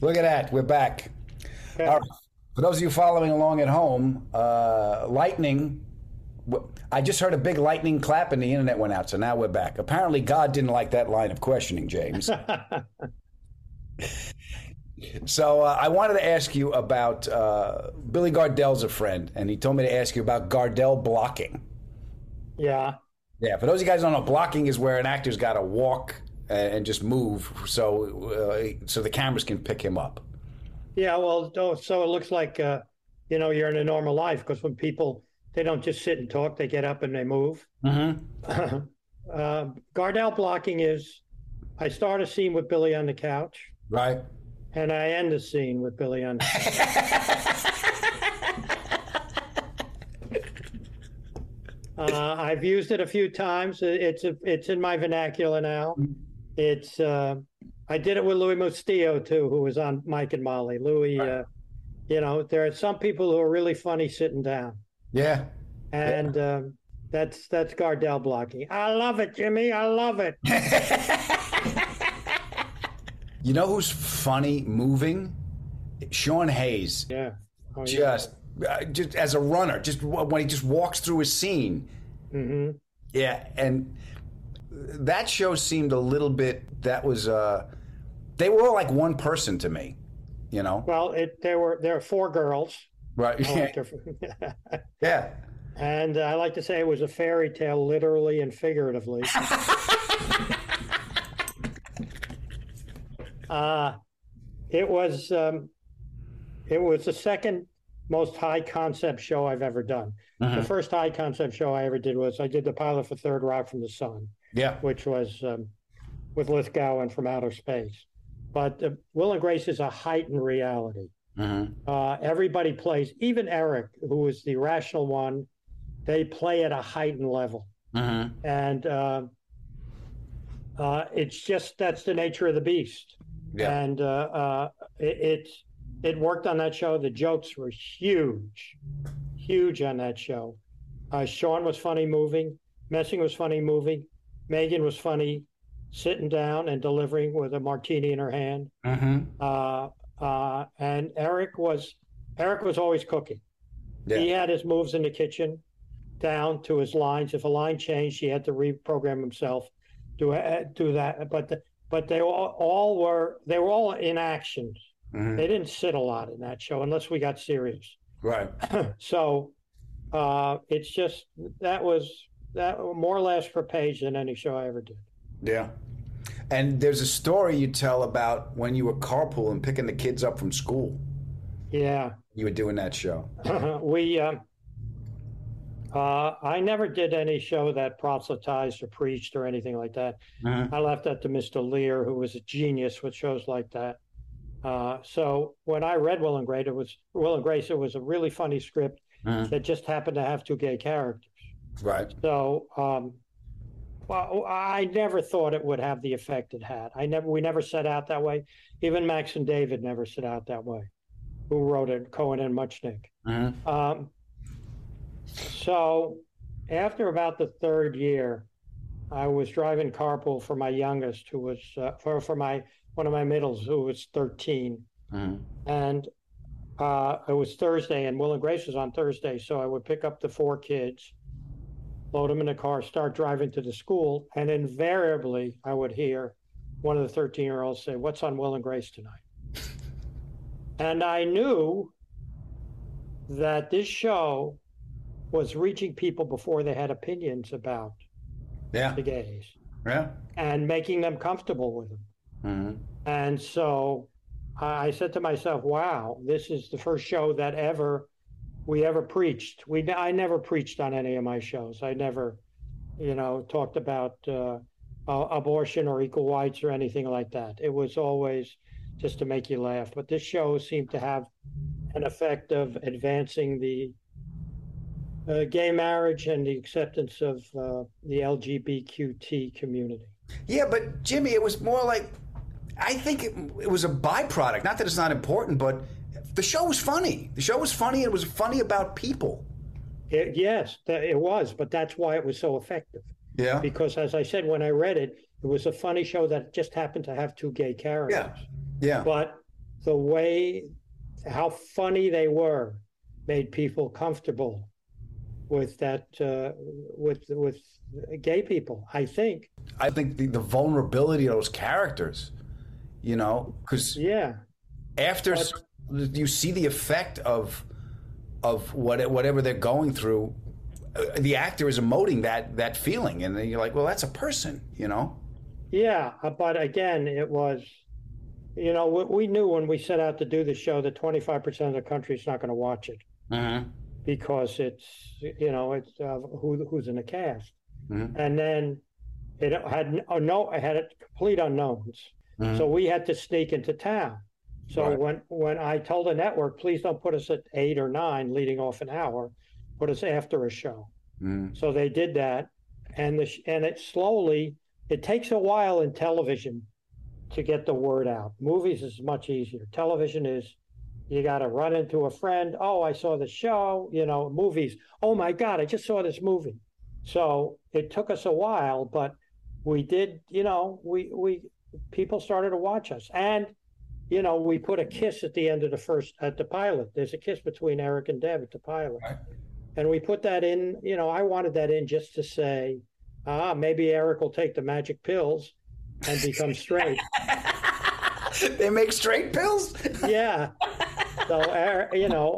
Look at that. We're back. Okay. All right. For those of you following along at home, lightning, I just heard a big lightning clap and the internet went out, so now we're back. Apparently God didn't like that line of questioning, James. So I wanted to ask you about, Billy Gardell's a friend, and he told me to ask you about Gardell blocking. Yeah. Yeah, for those of you guys who don't know, blocking is where an actor's got to walk and just move so the cameras can pick him up. Yeah, well, so it looks like, you know, you're in a normal life, because when people, they don't just sit and talk, they get up and they move. Mm-hmm. Gardell blocking is, I start a scene with Billy on the couch. Right. And I end the scene with Billy on the couch. I've used it a few times. It's in my vernacular now. It's... I did it with Louis Mustillo, too, who was on Mike and Molly. Louis, right. You know, there are some people who are really funny sitting down. Yeah. And yeah. That's Gardell blocking. I love it, Jimmy. I love it. You know who's funny moving? Sean Hayes. Yeah. Oh, just as a runner, just when he just walks through a scene. Mm-hmm. Yeah. And that show seemed a little bit, that was... They were all like one person to me, you know? Well, there were four girls. Right. Yeah. And I like to say it was a fairy tale, literally and figuratively. It was the second most high concept show I've ever done. Uh-huh. The first high concept show I ever did was, I did the pilot for Third Rock from the Sun. Yeah. Which was with Lithgow and From Outer Space. But Will and Grace is a heightened reality. Mm-hmm. Everybody plays, even Eric, who is the rational one, they play at a heightened level. Mm-hmm. And it's just, that's the nature of the beast. Yeah. And it worked on that show. The jokes were huge, huge on that show. Sean was funny moving. Messing was funny moving. Megan was funny sitting down and delivering with a martini in her hand. Mm-hmm. And Eric was always cooking. Yeah. He had his moves in the kitchen down to his lines. If a line changed, he had to reprogram himself to do that. But they were all in action. Mm-hmm. They didn't sit a lot in that show unless we got serious. Right. So it's just, that was... That more or less per page than any show I ever did. Yeah. And there's a story you tell about when you were carpooling, picking the kids up from school. Yeah. You were doing that show. I never did any show that proselytized or preached or anything like that. Uh-huh. I left that to Mr. Lear, who was a genius with shows like that. So when I read Will and Grace, it was a really funny script. Uh-huh. That just happened to have two gay characters. Right. So, well, I never thought it would have the effect it had. We never set out that way. Even Max and David never set out that way, who wrote it, Cohen and Muchnick. Mm-hmm. So after about the third year, I was driving carpool for my youngest, who was for my one of my middles, who was 13. Mm-hmm. And it was Thursday, and Will and Grace was on Thursday. So I would pick up the four kids, load them in the car, start driving to the school. And invariably, I would hear one of the 13-year-olds say, "What's on Will and Grace tonight?" And I knew that this show was reaching people before they had opinions about the gays. Yeah. And making them comfortable with them. Mm-hmm. And so I said to myself, wow, this is the first show that we ever preached. I never preached on any of my shows. I never, talked about abortion or equal rights or anything like that. It was always just to make you laugh. But this show seemed to have an effect of advancing the gay marriage and the acceptance of the LGBTQT community. Yeah, but Jimmy, it was more like, I think it was a byproduct. Not that it's not important, but the show was funny. The show was funny, and it was funny about people. It was, but that's why it was so effective. Yeah. Because, as I said, when I read it, it was a funny show that just happened to have two gay characters. Yeah. But the way, how funny they were, made people comfortable with that, with gay people, I think. I think the vulnerability of those characters, because after you see the effect of whatever they're going through, the actor is emoting that feeling, and then you're like, well, that's a person, Yeah, but again, it was, we knew when we set out to do the show that 25% of the country is not going to watch it. Mm-hmm. Because it's who's in the cast. Mm-hmm. And then it had complete unknowns. Mm-hmm. So we had to sneak into town. So when I told the network, please don't put us at 8 or 9 leading off an hour, put us after a show. Mm-hmm. So they did that, and it takes a while in television to get the word out. Movies is much easier. Television is, you got to run into a friend. Oh, I saw the show, movies. Oh, my God, I just saw this movie. So it took us a while, but we did, people started to watch us. And, we put a kiss at the end of at the pilot. There's a kiss between Eric and Deb at the pilot. Right. And we put that in, I wanted that in just to say, maybe Eric will take the magic pills and become straight. They make straight pills? Yeah. So,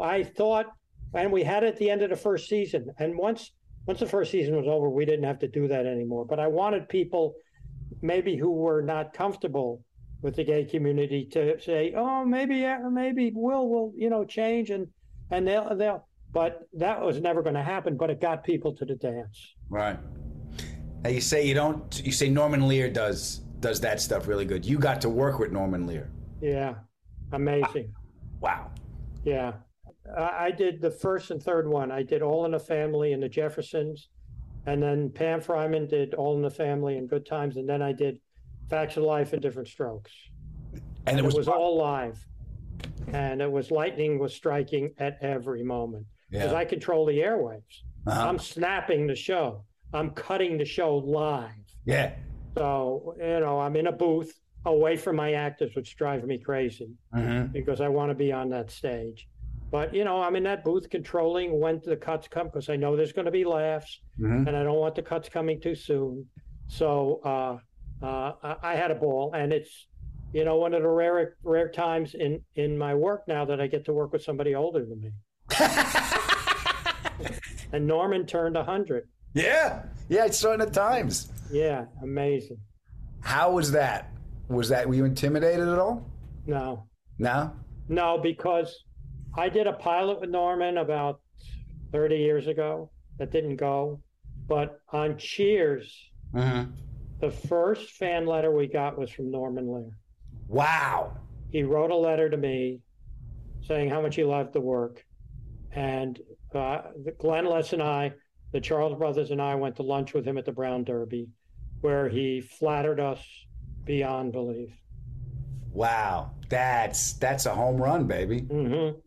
I thought, and we had it at the end of the first season. And once the first season was over, we didn't have to do that anymore. But I wanted people maybe who were not comfortable with the gay community to say, oh, maybe will, change and they'll. But that was never going to happen, but it got people to the dance. Right. Now you say Norman Lear does that stuff really good. You got to work with Norman Lear. Yeah. Amazing. Wow. Yeah. I did the first and third one. I did All in the Family and the Jeffersons. And then Pam Fryman did All in the Family and Good Times. And then I did Facts of Life and Different Strokes. And it was all live. And it was lightning was striking at every moment. Because I control the airwaves. Uh-huh. I'm snapping the show. I'm cutting the show live. Yeah. So, I'm in a booth away from my actors, which drives me crazy because I want to be on that stage. But, I'm in that booth controlling when the cuts come because I know there's going to be laughs and I don't want the cuts coming too soon. So I had a ball, and it's, one of the rare times in my work now that I get to work with somebody older than me. And Norman turned 100. Yeah. Yeah, I saw it at times. Yeah, amazing. How was that? Were you intimidated at all? No. No? No, because I did a pilot with Norman about 30 years ago that didn't go. But on Cheers, the first fan letter we got was from Norman Lear. Wow. He wrote a letter to me saying how much he loved the work. And Glenn Less and I, the Charles brothers and I, went to lunch with him at the Brown Derby, where he flattered us beyond belief. Wow, that's a home run, baby. Mm-hmm.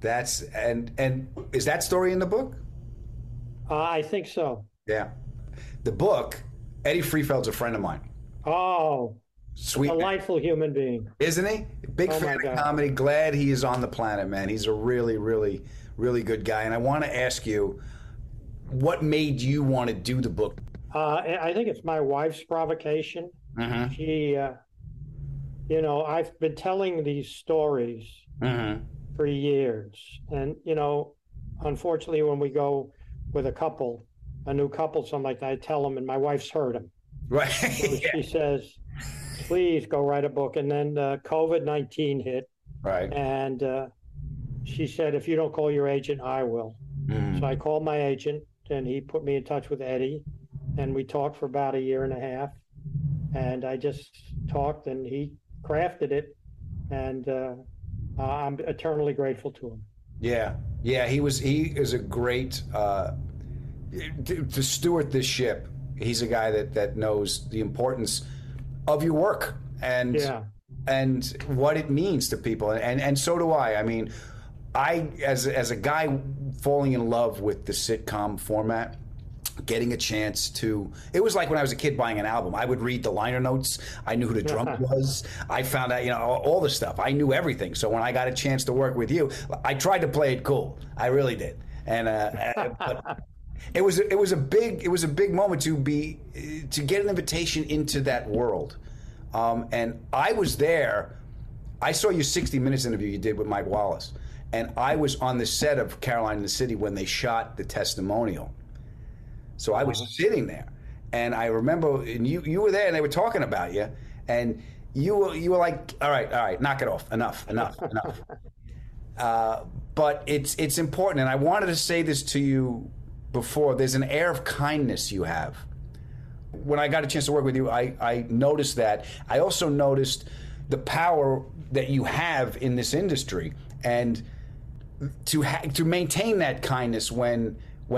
That's and is that story in the book? I think so. Yeah, the book. Eddie Friefeld's a friend of mine. Oh, Sweet, delightful man. Human being, isn't he? Big fan of comedy. Glad he is on the planet, man. He's a really, really, really good guy. And I want to ask you, what made you want to do the book? I think it's my wife's provocation. Mm-hmm. She, you know, I've been telling these stories mm-hmm. for years, and you know, unfortunately, when we go with a couple, a new couple, something like that, I tell them, and my wife's heard them. Right. So yeah. She says, please go write a book. And then COVID-19 hit. Right. And she said, if you don't call your agent, I will. Mm. So I called my agent, and he put me in touch with Eddie. And we talked for about a year and a half. And I just talked, and he crafted it. And I'm eternally grateful to him. Yeah. Yeah, he is a great, to steward this ship. He's a guy that knows the importance of your work and yeah. and what it means to people. And so do I. I mean, I, as a guy falling in love with the sitcom format, getting a chance to, it was like when I was a kid buying an album. I would read the liner notes. I knew who the drunk was. I found out, you know, all the stuff. I knew everything. So when I got a chance to work with you, I tried to play it cool. I really did. And but it was a big moment to get an invitation into that world. And I was there. I saw your 60 Minutes interview you did with Mike Wallace, and I was on the set of Caroline in the City when they shot the testimonial. So I was sitting there, and I remember, and you were there, and they were talking about you, and you were like, all right, knock it off, enough. But it's important, and I wanted to say this to you before. There's an air of kindness you have. When I got a chance to work with you, I noticed that. I also noticed the power that you have in this industry, and to maintain that kindness when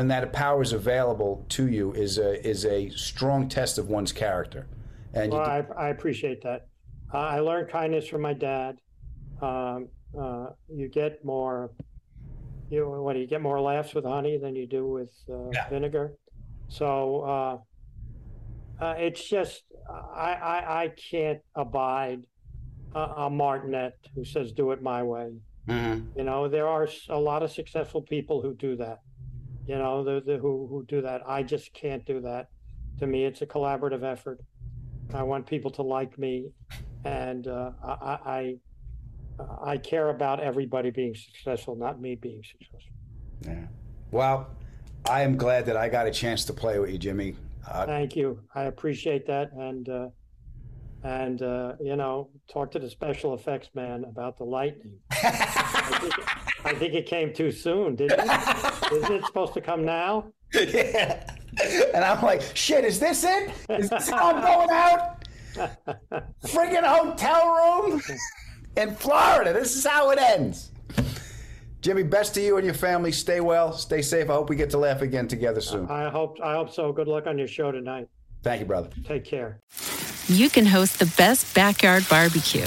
that power is available to you is a strong test of one's character. And well, I appreciate that. I learned kindness from my dad. You get more, you get more laughs with honey than you do with vinegar. So it's just, I can't abide a martinet who says, do it my way. Mm-hmm. You know, there are a lot of successful people who do that. You know, who do that. I just can't do that. To me, it's a collaborative effort. I want people to like me, and I care about everybody being successful, not me being successful. Yeah. Well, I am glad that I got a chance to play with you, Jimmy. Thank you. I appreciate that, and you know, talk to the special effects man about the lightning. I think it came too soon, didn't it? Isn't it supposed to come now? Yeah. And I'm like, shit, is this it? Is this how I'm going out? Friggin' hotel room in Florida. This is how it ends. Jimmy, best to you and your family. Stay well, stay safe. I hope we get to laugh again together soon. I hope so. Good luck on your show tonight. Thank you, brother. Take care. You can host the best backyard barbecue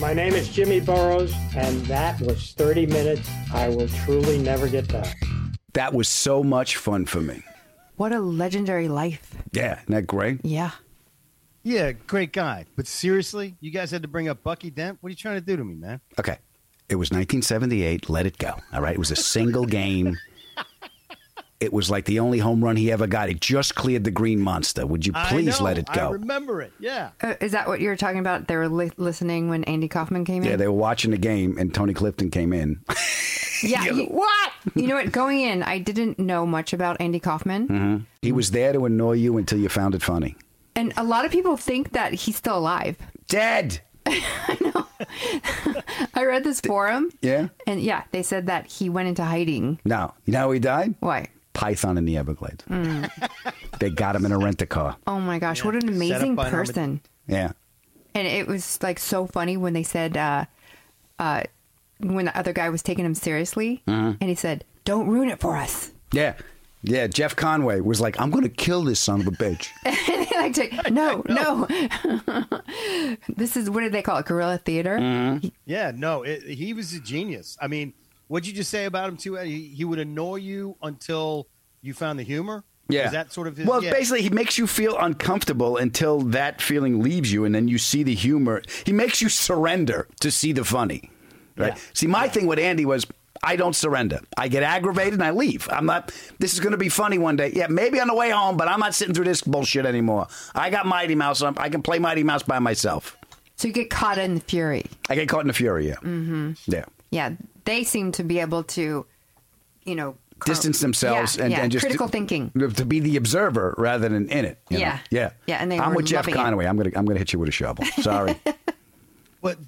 My name is Jimmy Burrows, and that was 30 minutes I will truly never get back. That was so much fun for me. What a legendary life. Yeah, isn't that great? Yeah. Yeah, great guy. But seriously, you guys had to bring up Bucky Dent? What are you trying to do to me, man? Okay. It was 1978. Let it go. All right? It was a single game. It was like the only home run he ever got. It just cleared the Green Monster. Would you please let it go? I remember it, yeah. Is that what you were talking about? They were listening when Andy Kaufman came in? Yeah, they were watching the game, and Tony Clifton came in. Yeah. What? You know what? Going in, I didn't know much about Andy Kaufman. Mm-hmm. He was there to annoy you until you found it funny. And a lot of people think that he's still alive. Dead! I know. I read this forum. Yeah? And yeah, they said that he went into hiding. No. You know how he died? Why? Python in the Everglades. Mm. They got him in a rent-a-car. Oh my gosh, yeah. What an amazing person. Yeah. And it was like so funny when they said, when the other guy was taking him seriously, and he said, "Don't ruin it for us." Yeah. Yeah, Jeff Conaway was like, "I'm going to kill this son of a bitch." Like to, no. This is, what did they call it? Guerrilla theater? Mm-hmm. Yeah, no, he was a genius. I mean, what'd you just say about him too? He would annoy you until you found the humor? Yeah. Is that sort of his? Well, yeah. Basically, he makes you feel uncomfortable until that feeling leaves you, and then you see the humor. He makes you surrender to see the funny. Right? Yeah. See, my thing with Andy was, I don't surrender. I get aggravated and I leave. I'm not, this is going to be funny one day. Yeah, maybe on the way home, but I'm not sitting through this bullshit anymore. I got Mighty Mouse. I can play Mighty Mouse by myself. So you get caught in the fury. I get caught in the fury, yeah. Mm-hmm. Yeah. Yeah, they seem to be able to, you know, distance themselves and just critical thinking, to be the observer rather than in it. You know? Yeah. Yeah. And they I'm with Jeff Conaway. I'm going to hit you with a shovel. Sorry. But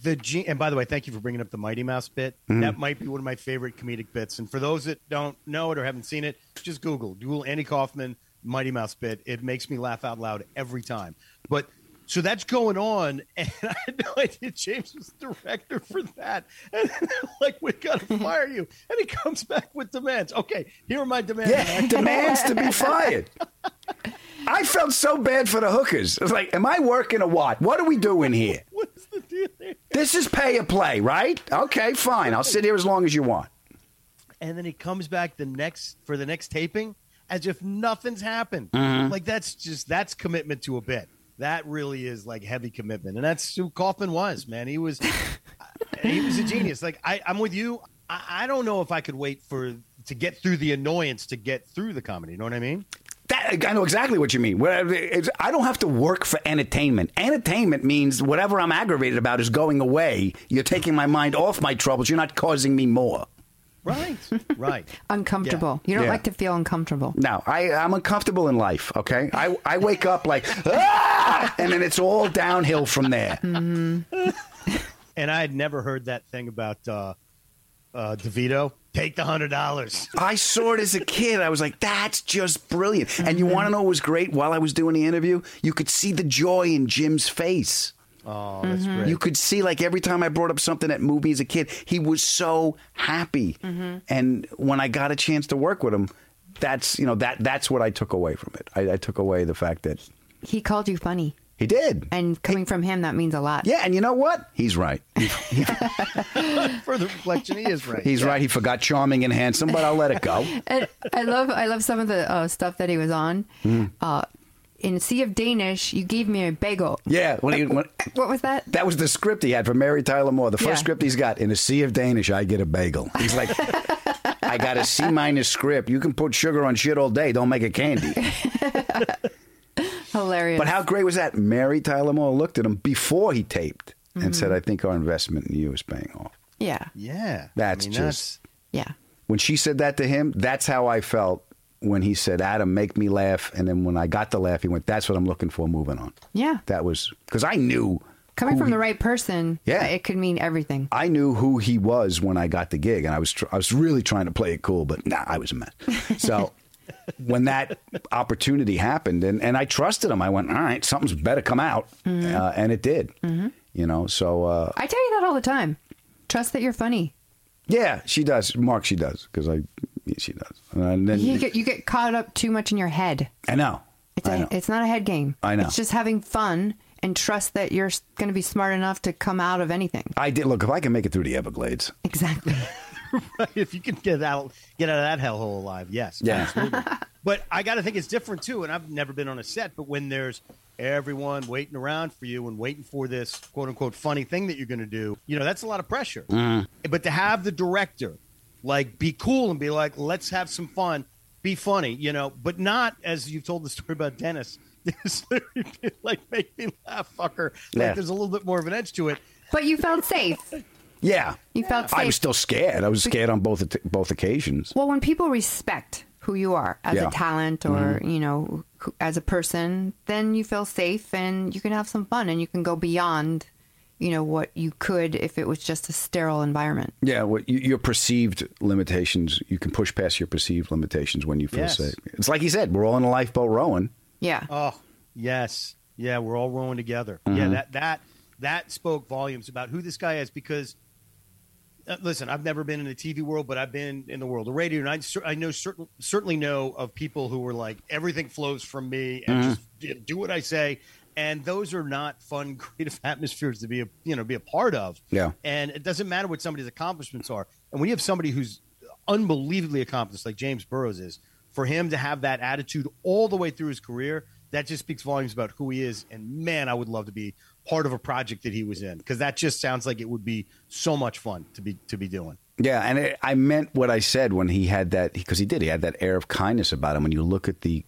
and by the way, thank you for bringing up the Mighty Mouse bit. Mm-hmm. That might be one of my favorite comedic bits. And for those that don't know it or haven't seen it, just Google Andy Kaufman Mighty Mouse bit. It makes me laugh out loud every time. But so that's going on, and I had no idea James was the director for that. And like, we got to fire you, and he comes back with demands. Okay, here are my demands. Yeah, demands to be fired. I felt so bad for the hookers. It's like, am I working or what? What are we doing here? What's the deal here? This is pay or play, right? Okay, fine. I'll sit here as long as you want. And then he comes back for the next taping as if nothing's happened. Mm-hmm. Like, that's commitment to a bit. That really is like heavy commitment. And that's who Kaufman was, man. He was a genius. Like, I'm with you. I don't know if I could wait to get through the annoyance to get through the comedy. You know what I mean? I know exactly what you mean. I don't have to work for entertainment. Entertainment means whatever I'm aggravated about is going away. You're taking my mind off my troubles. You're not causing me more. Right. Right. Uncomfortable. Yeah. You don't like to feel uncomfortable. No, I'm uncomfortable in life, okay? I wake up like, ah! And then it's all downhill from there. Mm-hmm. And I had never heard that thing about DeVito. Take the $100. I saw it as a kid. I was like, that's just brilliant. And you want to know what was great? While I was doing the interview, you could see the joy in Jim's face. Oh, that's great. You could see, like, every time I brought up something that movie as a kid, he was so happy. Mm-hmm. And when I got a chance to work with him, that's, you know, that's what I took away from it. I took away the fact that he called you funny. He did. And coming from him, that means a lot. Yeah, and you know what? He's right. Further reflection, he is right. He's right. He forgot charming and handsome, but I'll let it go. And I love some of the stuff that he was on. Mm. In Sea of Danish, you gave me a bagel. Yeah. What was that? That was the script he had for Mary Tyler Moore. The first script he's got, in a Sea of Danish, I get a bagel. He's like, I got a C- script. You can put sugar on shit all day. Don't make it candy. Hilarious. But how great was that? Mary Tyler Moore looked at him before he taped and said, I think our investment in you is paying off. Yeah. Yeah. That's when she said that to him, that's how I felt when he said, Adam, make me laugh. And then when I got the laugh, he went, that's what I'm looking for, moving on. Yeah. That was, because I knew. Coming from the right person, it could mean everything. I knew who he was when I got the gig, and I was really trying to play it cool, but I was a mess. So when that opportunity happened, and I trusted him, I went, all right, something's better come out. Mm-hmm. And it did. Mm-hmm. You know, so. I tell you that all the time. Trust that you're funny. Yeah, she does. Mark, she does. Because she does. And then, you get caught up too much in your head. I know. It's not a head game. I know. It's just having fun and trust that you're going to be smart enough to come out of anything. I did. Look, if I can make it through the Everglades. Exactly. Right, if you can get out of that hellhole alive, yes. Yeah. Absolutely. But I got to think it's different, too, and I've never been on a set, but when there's everyone waiting around for you and waiting for this, quote-unquote, funny thing that you're going to do, you know, that's a lot of pressure. Mm. But to have the director, like, be cool and be like, let's have some fun, be funny, you know, but not, as you've told the story about Dennis Leary, like, make me laugh, fucker. Yeah. Like, there's a little bit more of an edge to it. But you felt safe. Yeah. You felt safe. I was still scared. I was scared on both occasions. Well, when people respect who you are as a talent or, you know, as a person, then you feel safe and you can have some fun and you can go beyond, you know, what you could if it was just a sterile environment. Yeah. Well, your perceived limitations, you can push past your perceived limitations when you feel safe. It's like he said, we're all in a lifeboat rowing. Yeah. Oh, yes. Yeah. We're all rowing together. Mm-hmm. Yeah. That. that spoke volumes about who this guy is, because listen, I've never been in the TV world, but I've been in the world of radio, and I know certainly know of people who were like, everything flows from me and just do what I say. And those are not fun, creative atmospheres to be a part of. Yeah. And it doesn't matter what somebody's accomplishments are. And when you have somebody who's unbelievably accomplished, like James Burrows is, for him to have that attitude all the way through his career, that just speaks volumes about who he is. And man, I would love to be part of a project that he was in, because that just sounds like it would be so much fun to be doing. Yeah, and I meant what I said when he had that, because he had that air of kindness about him. When you look at the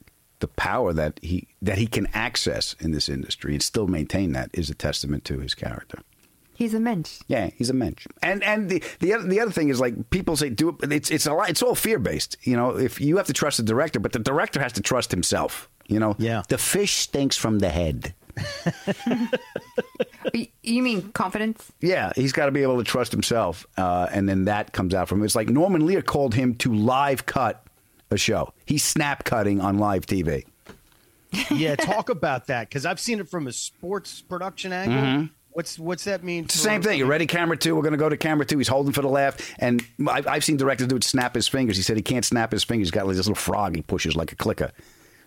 power that he can access in this industry and still maintain that, is a testament to his character. He's a mensch. Yeah, he's a mensch. And the other thing is, like, people say, it's all fear based. You know, if you have to trust the director, but the director has to trust himself. You know, yeah. The fish stinks from the head. You mean confidence? Yeah, he's got to be able to trust himself, and then that comes out from him. It's like Norman Lear called him to live cut a show. He's snap cutting on live TV. Yeah, talk about that, because I've seen it from a sports production angle. Mm-hmm. What's that mean? It's the same thing. You're ready, camera two. We're going to go to camera two. He's holding for the laugh. And I've seen directors do it, snap his fingers. He said he can't snap his fingers. He's got like this little frog he pushes like a clicker.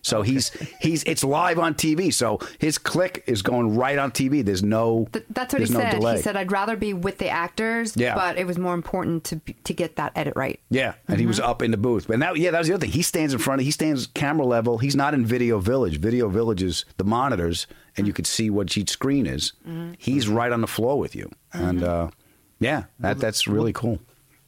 So it's live on TV. So his click is going right on TV. There's no that's what he said. No delay. He said, I'd rather be with the actors, but it was more important to get that edit right. Yeah, and he was up in the booth. And that was the other thing. He stands camera level. He's not in Video Village. Video Village is the monitors, and you could see what each screen is. Mm-hmm. He's right on the floor with you. Mm-hmm. And that's really cool.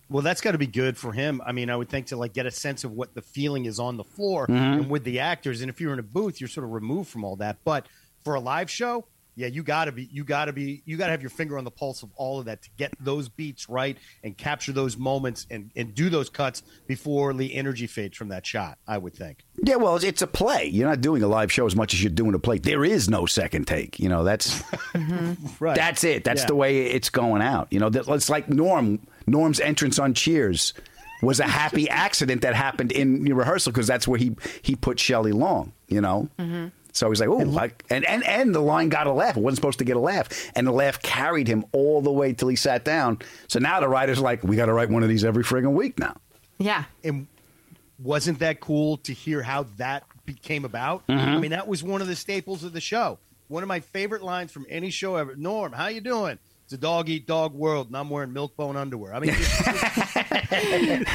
Well, that's got to be good for him. I mean, I would think to like get a sense of what the feeling is on the floor and with the actors. And if you're in a booth, you're sort of removed from all that. But for a live show, yeah, you got to have your finger on the pulse of all of that to get those beats right and capture those moments and do those cuts before the energy fades from that shot, I would think. Yeah, well, it's a play. You're not doing a live show as much as you're doing a play. There is no second take. You know, that's right. That's it. That's the way it's going out. You know, it's like Norm's entrance on Cheers was a happy accident that happened in rehearsal, because that's where he put Shelley Long, you know? Mm-hmm. So he's like, oh, and the line got a laugh. It wasn't supposed to get a laugh. And the laugh carried him all the way till he sat down. So now the writers are like, we got to write one of these every friggin' week now. Yeah. And wasn't that cool to hear how that came about? Mm-hmm. I mean, that was one of the staples of the show. One of my favorite lines from any show ever. Norm, how you doing? It's a dog-eat-dog world, and I'm wearing Milk-Bone underwear. I mean,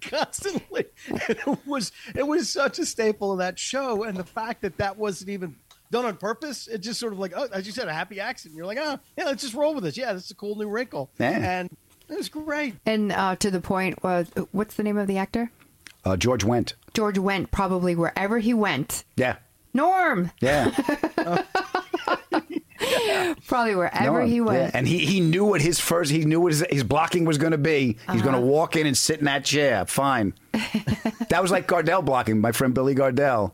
constantly. It was such a staple of that show, and the fact that wasn't even done on purpose, it just sort of like, oh, as you said, a happy accident. You're like, oh, yeah, let's just roll with this. Yeah, this is a cool new wrinkle. Yeah. And it was great. And to the point, what's the name of the actor? George Wendt. George Wendt, probably wherever he went. Yeah. Norm! Yeah. Probably wherever he went. Yeah. And he knew what his blocking was going to be. Uh-huh. He's going to walk in and sit in that chair. Fine. That was like Gardell blocking, my friend Billy Gardell.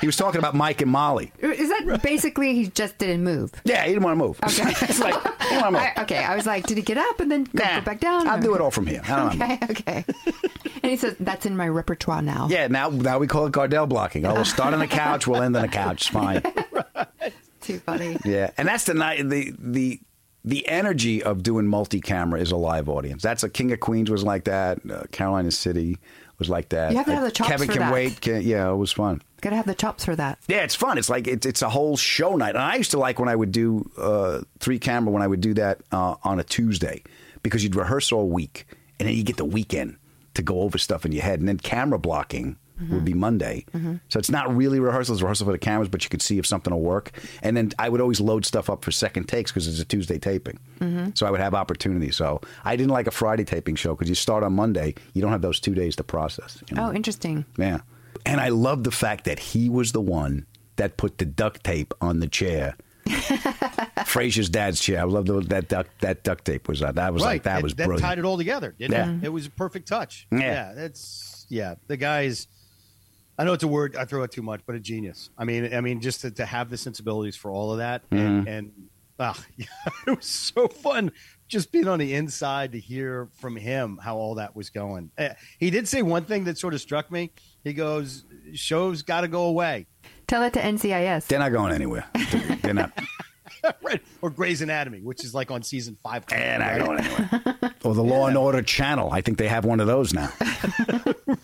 He was talking about Mike and Molly. Is that basically he just didn't move? Yeah, he didn't want to move. Okay. It's like, he didn't want to move. I was like, did he get up and then go back down? I'll do it all from here. I don't know. Okay. And he says, that's in my repertoire now. Yeah, now we call it Gardell blocking. Oh, we'll start on the couch, we'll end on the couch. It's fine. Right. Too funny. Yeah, and that's the energy of doing multi-camera is a live audience. That's a King of Queens was like that. Carolina City was like that. You have to have the chops Kevin for can that. Wait. It was fun. Got to have the chops for that. Yeah, it's fun. It's like it's a whole show night. And I used to like when I would do three camera when I would do that on a Tuesday, because you'd rehearse all week and then you get the weekend to go over stuff in your head, and then camera blocking. Mm-hmm. Would be Monday. Mm-hmm. So it's not really rehearsal. It's rehearsal for the cameras, but you could see if something will work. And then I would always load stuff up for second takes because it's a Tuesday taping. Mm-hmm. So I would have opportunities. So I didn't like a Friday taping show because you start on Monday. You don't have those 2 days to process. You know? Oh, interesting. Yeah. And I love the fact that he was the one that put the duct tape on the chair. Frazier's dad's chair. I love that duct tape was on. That was right. Like, that was brilliant. That tied it all together, didn't it? It was a perfect touch. Yeah. The guy's... I know it's a word I throw out too much, but a genius. I mean, just to have the sensibilities for all of that, and it was so fun just being on the inside to hear from him how all that was going. He did say one thing that sort of struck me. He goes, "Show's got to go away." Tell that to NCIS. They're not going anywhere. They're not. Right. Or Grey's Anatomy, which is like on season 5. And right? I don't know. Or the Law and Order channel. I think they have one of those now.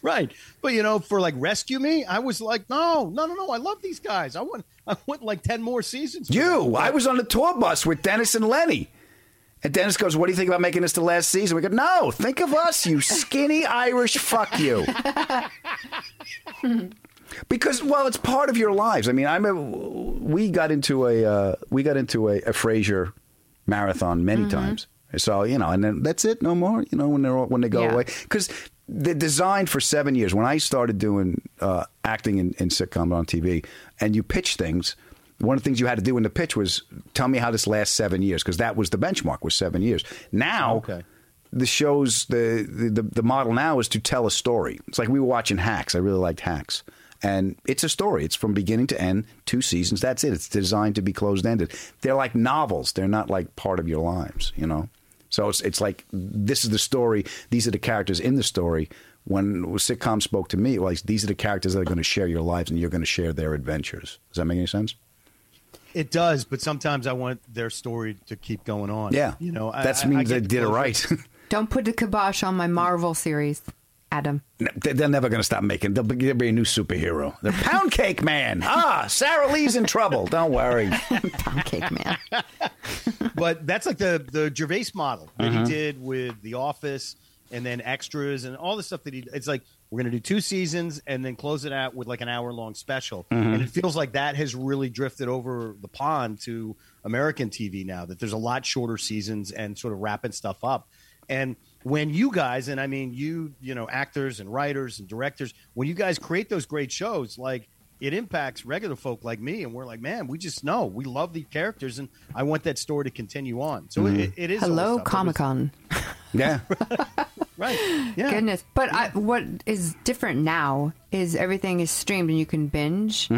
Right. But, you know, for like Rescue Me, I was like, no. I love these guys. I want like 10 more seasons. I was on the tour bus with Dennis and Lenny. And Dennis goes, "What do you think about making this the last season?" We go, "No, think of us, you skinny Irish fuck you." Because, well, it's part of your lives. I mean, I remember we got into a Frasier marathon many times. So, you know, and then that's it, no more. You know, when they go away, because they're designed for 7 years. When I started doing acting in sitcom on TV, and you pitch things. One of the things you had to do in the pitch was tell me how this lasts 7 years, because that was the benchmark, was 7 years. Now, the shows, the model now is to tell a story. It's like we were watching Hacks. I really liked Hacks. And it's a story. It's from beginning to end, 2 seasons. That's it. It's designed to be closed-ended. They're like novels. They're not like part of your lives, you know? So it's like, this is the story. These are the characters in the story. When sitcom spoke to me, like, these are the characters that are going to share your lives, and you're going to share their adventures. Does that make any sense? It does, but sometimes I want their story to keep going on. Yeah, you know, that means they did it right. Don't put the kibosh on my Marvel series, Adam. They're never going to stop making. There'll be a new superhero. The Pound Cake Man. Sarah Lee's in trouble. Don't worry, Pound Cake Man. But that's like the Gervais model that he did with The Office, and then Extras, and all the stuff that he. It's like, we're going to do 2 seasons and then close it out with like an hour-long special. And it feels like that has really drifted over the pond to American TV now, that there's a lot shorter seasons and sort of wrapping stuff up. And when you guys, and I mean you know, actors and writers and directors, when you guys create those great shows, like, it impacts regular folk like me. And we're like, man, we just know. We love these characters, and I want that story to continue on. So it is. Hello, Comic-Con. Yeah. Right. Yeah. Goodness. But what is different now is everything is streamed and you can binge.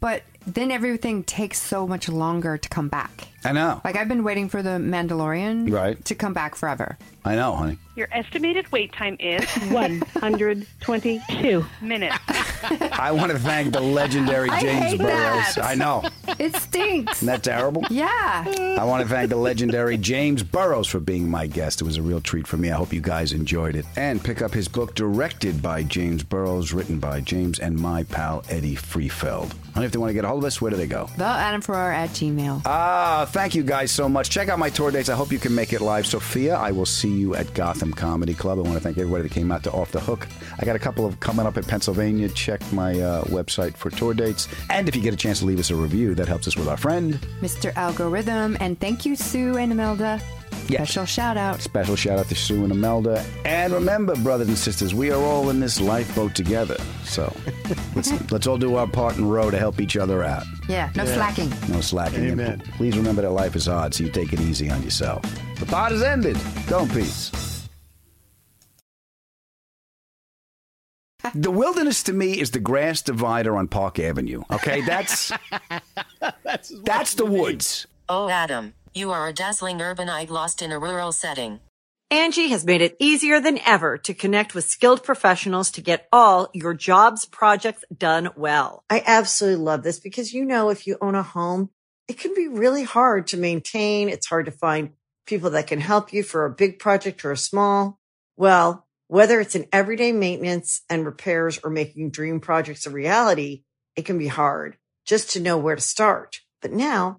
But then everything takes so much longer to come back. I know. Like, I've been waiting for The Mandalorian to come back forever. I know, honey. Your estimated wait time is 122 minutes. I want to thank the legendary James Burrows. That. I know. It stinks. Isn't that terrible? Yeah. I want to thank the legendary James Burrows for being my guest. It was a real treat for me. I hope you guys enjoyed it. And pick up his book, directed by James Burrows, written by James and my pal, Eddie Friedfeld. And if they want to get a hold of us, where do they go? TheAdamFerrara@gmail.com. Thank you guys so much. Check out my tour dates. I hope you can make it live. Sophia, I will see you at Gotham Comedy Club. I want to thank everybody that came out to Off the Hook. I got a couple of coming up in Pennsylvania. Check my website for tour dates. And if you get a chance to leave us a review, that helps us with our friend, Mr. Algorithm. And thank you, Sue and Imelda. Yes. Special shout out. Special shout out to Sue and Imelda. And remember, brothers and sisters, we are all in this lifeboat together. So let's all do our part in row to help each other out. Yeah, no slacking. No slacking. Amen. And please remember that life is hard, so you take it easy on yourself. The pod has ended. Go in peace. The wilderness to me is the grass divider on Park Avenue. Okay, that's the woods. Oh, Adam, you are a dazzling urbanite lost in a rural setting. Angie has made it easier than ever to connect with skilled professionals to get all your jobs projects done well. I absolutely love this because, you know, if you own a home, it can be really hard to maintain. It's hard to find people that can help you for a big project or a small. Well, whether it's in everyday maintenance and repairs or making dream projects a reality, it can be hard just to know where to start. But now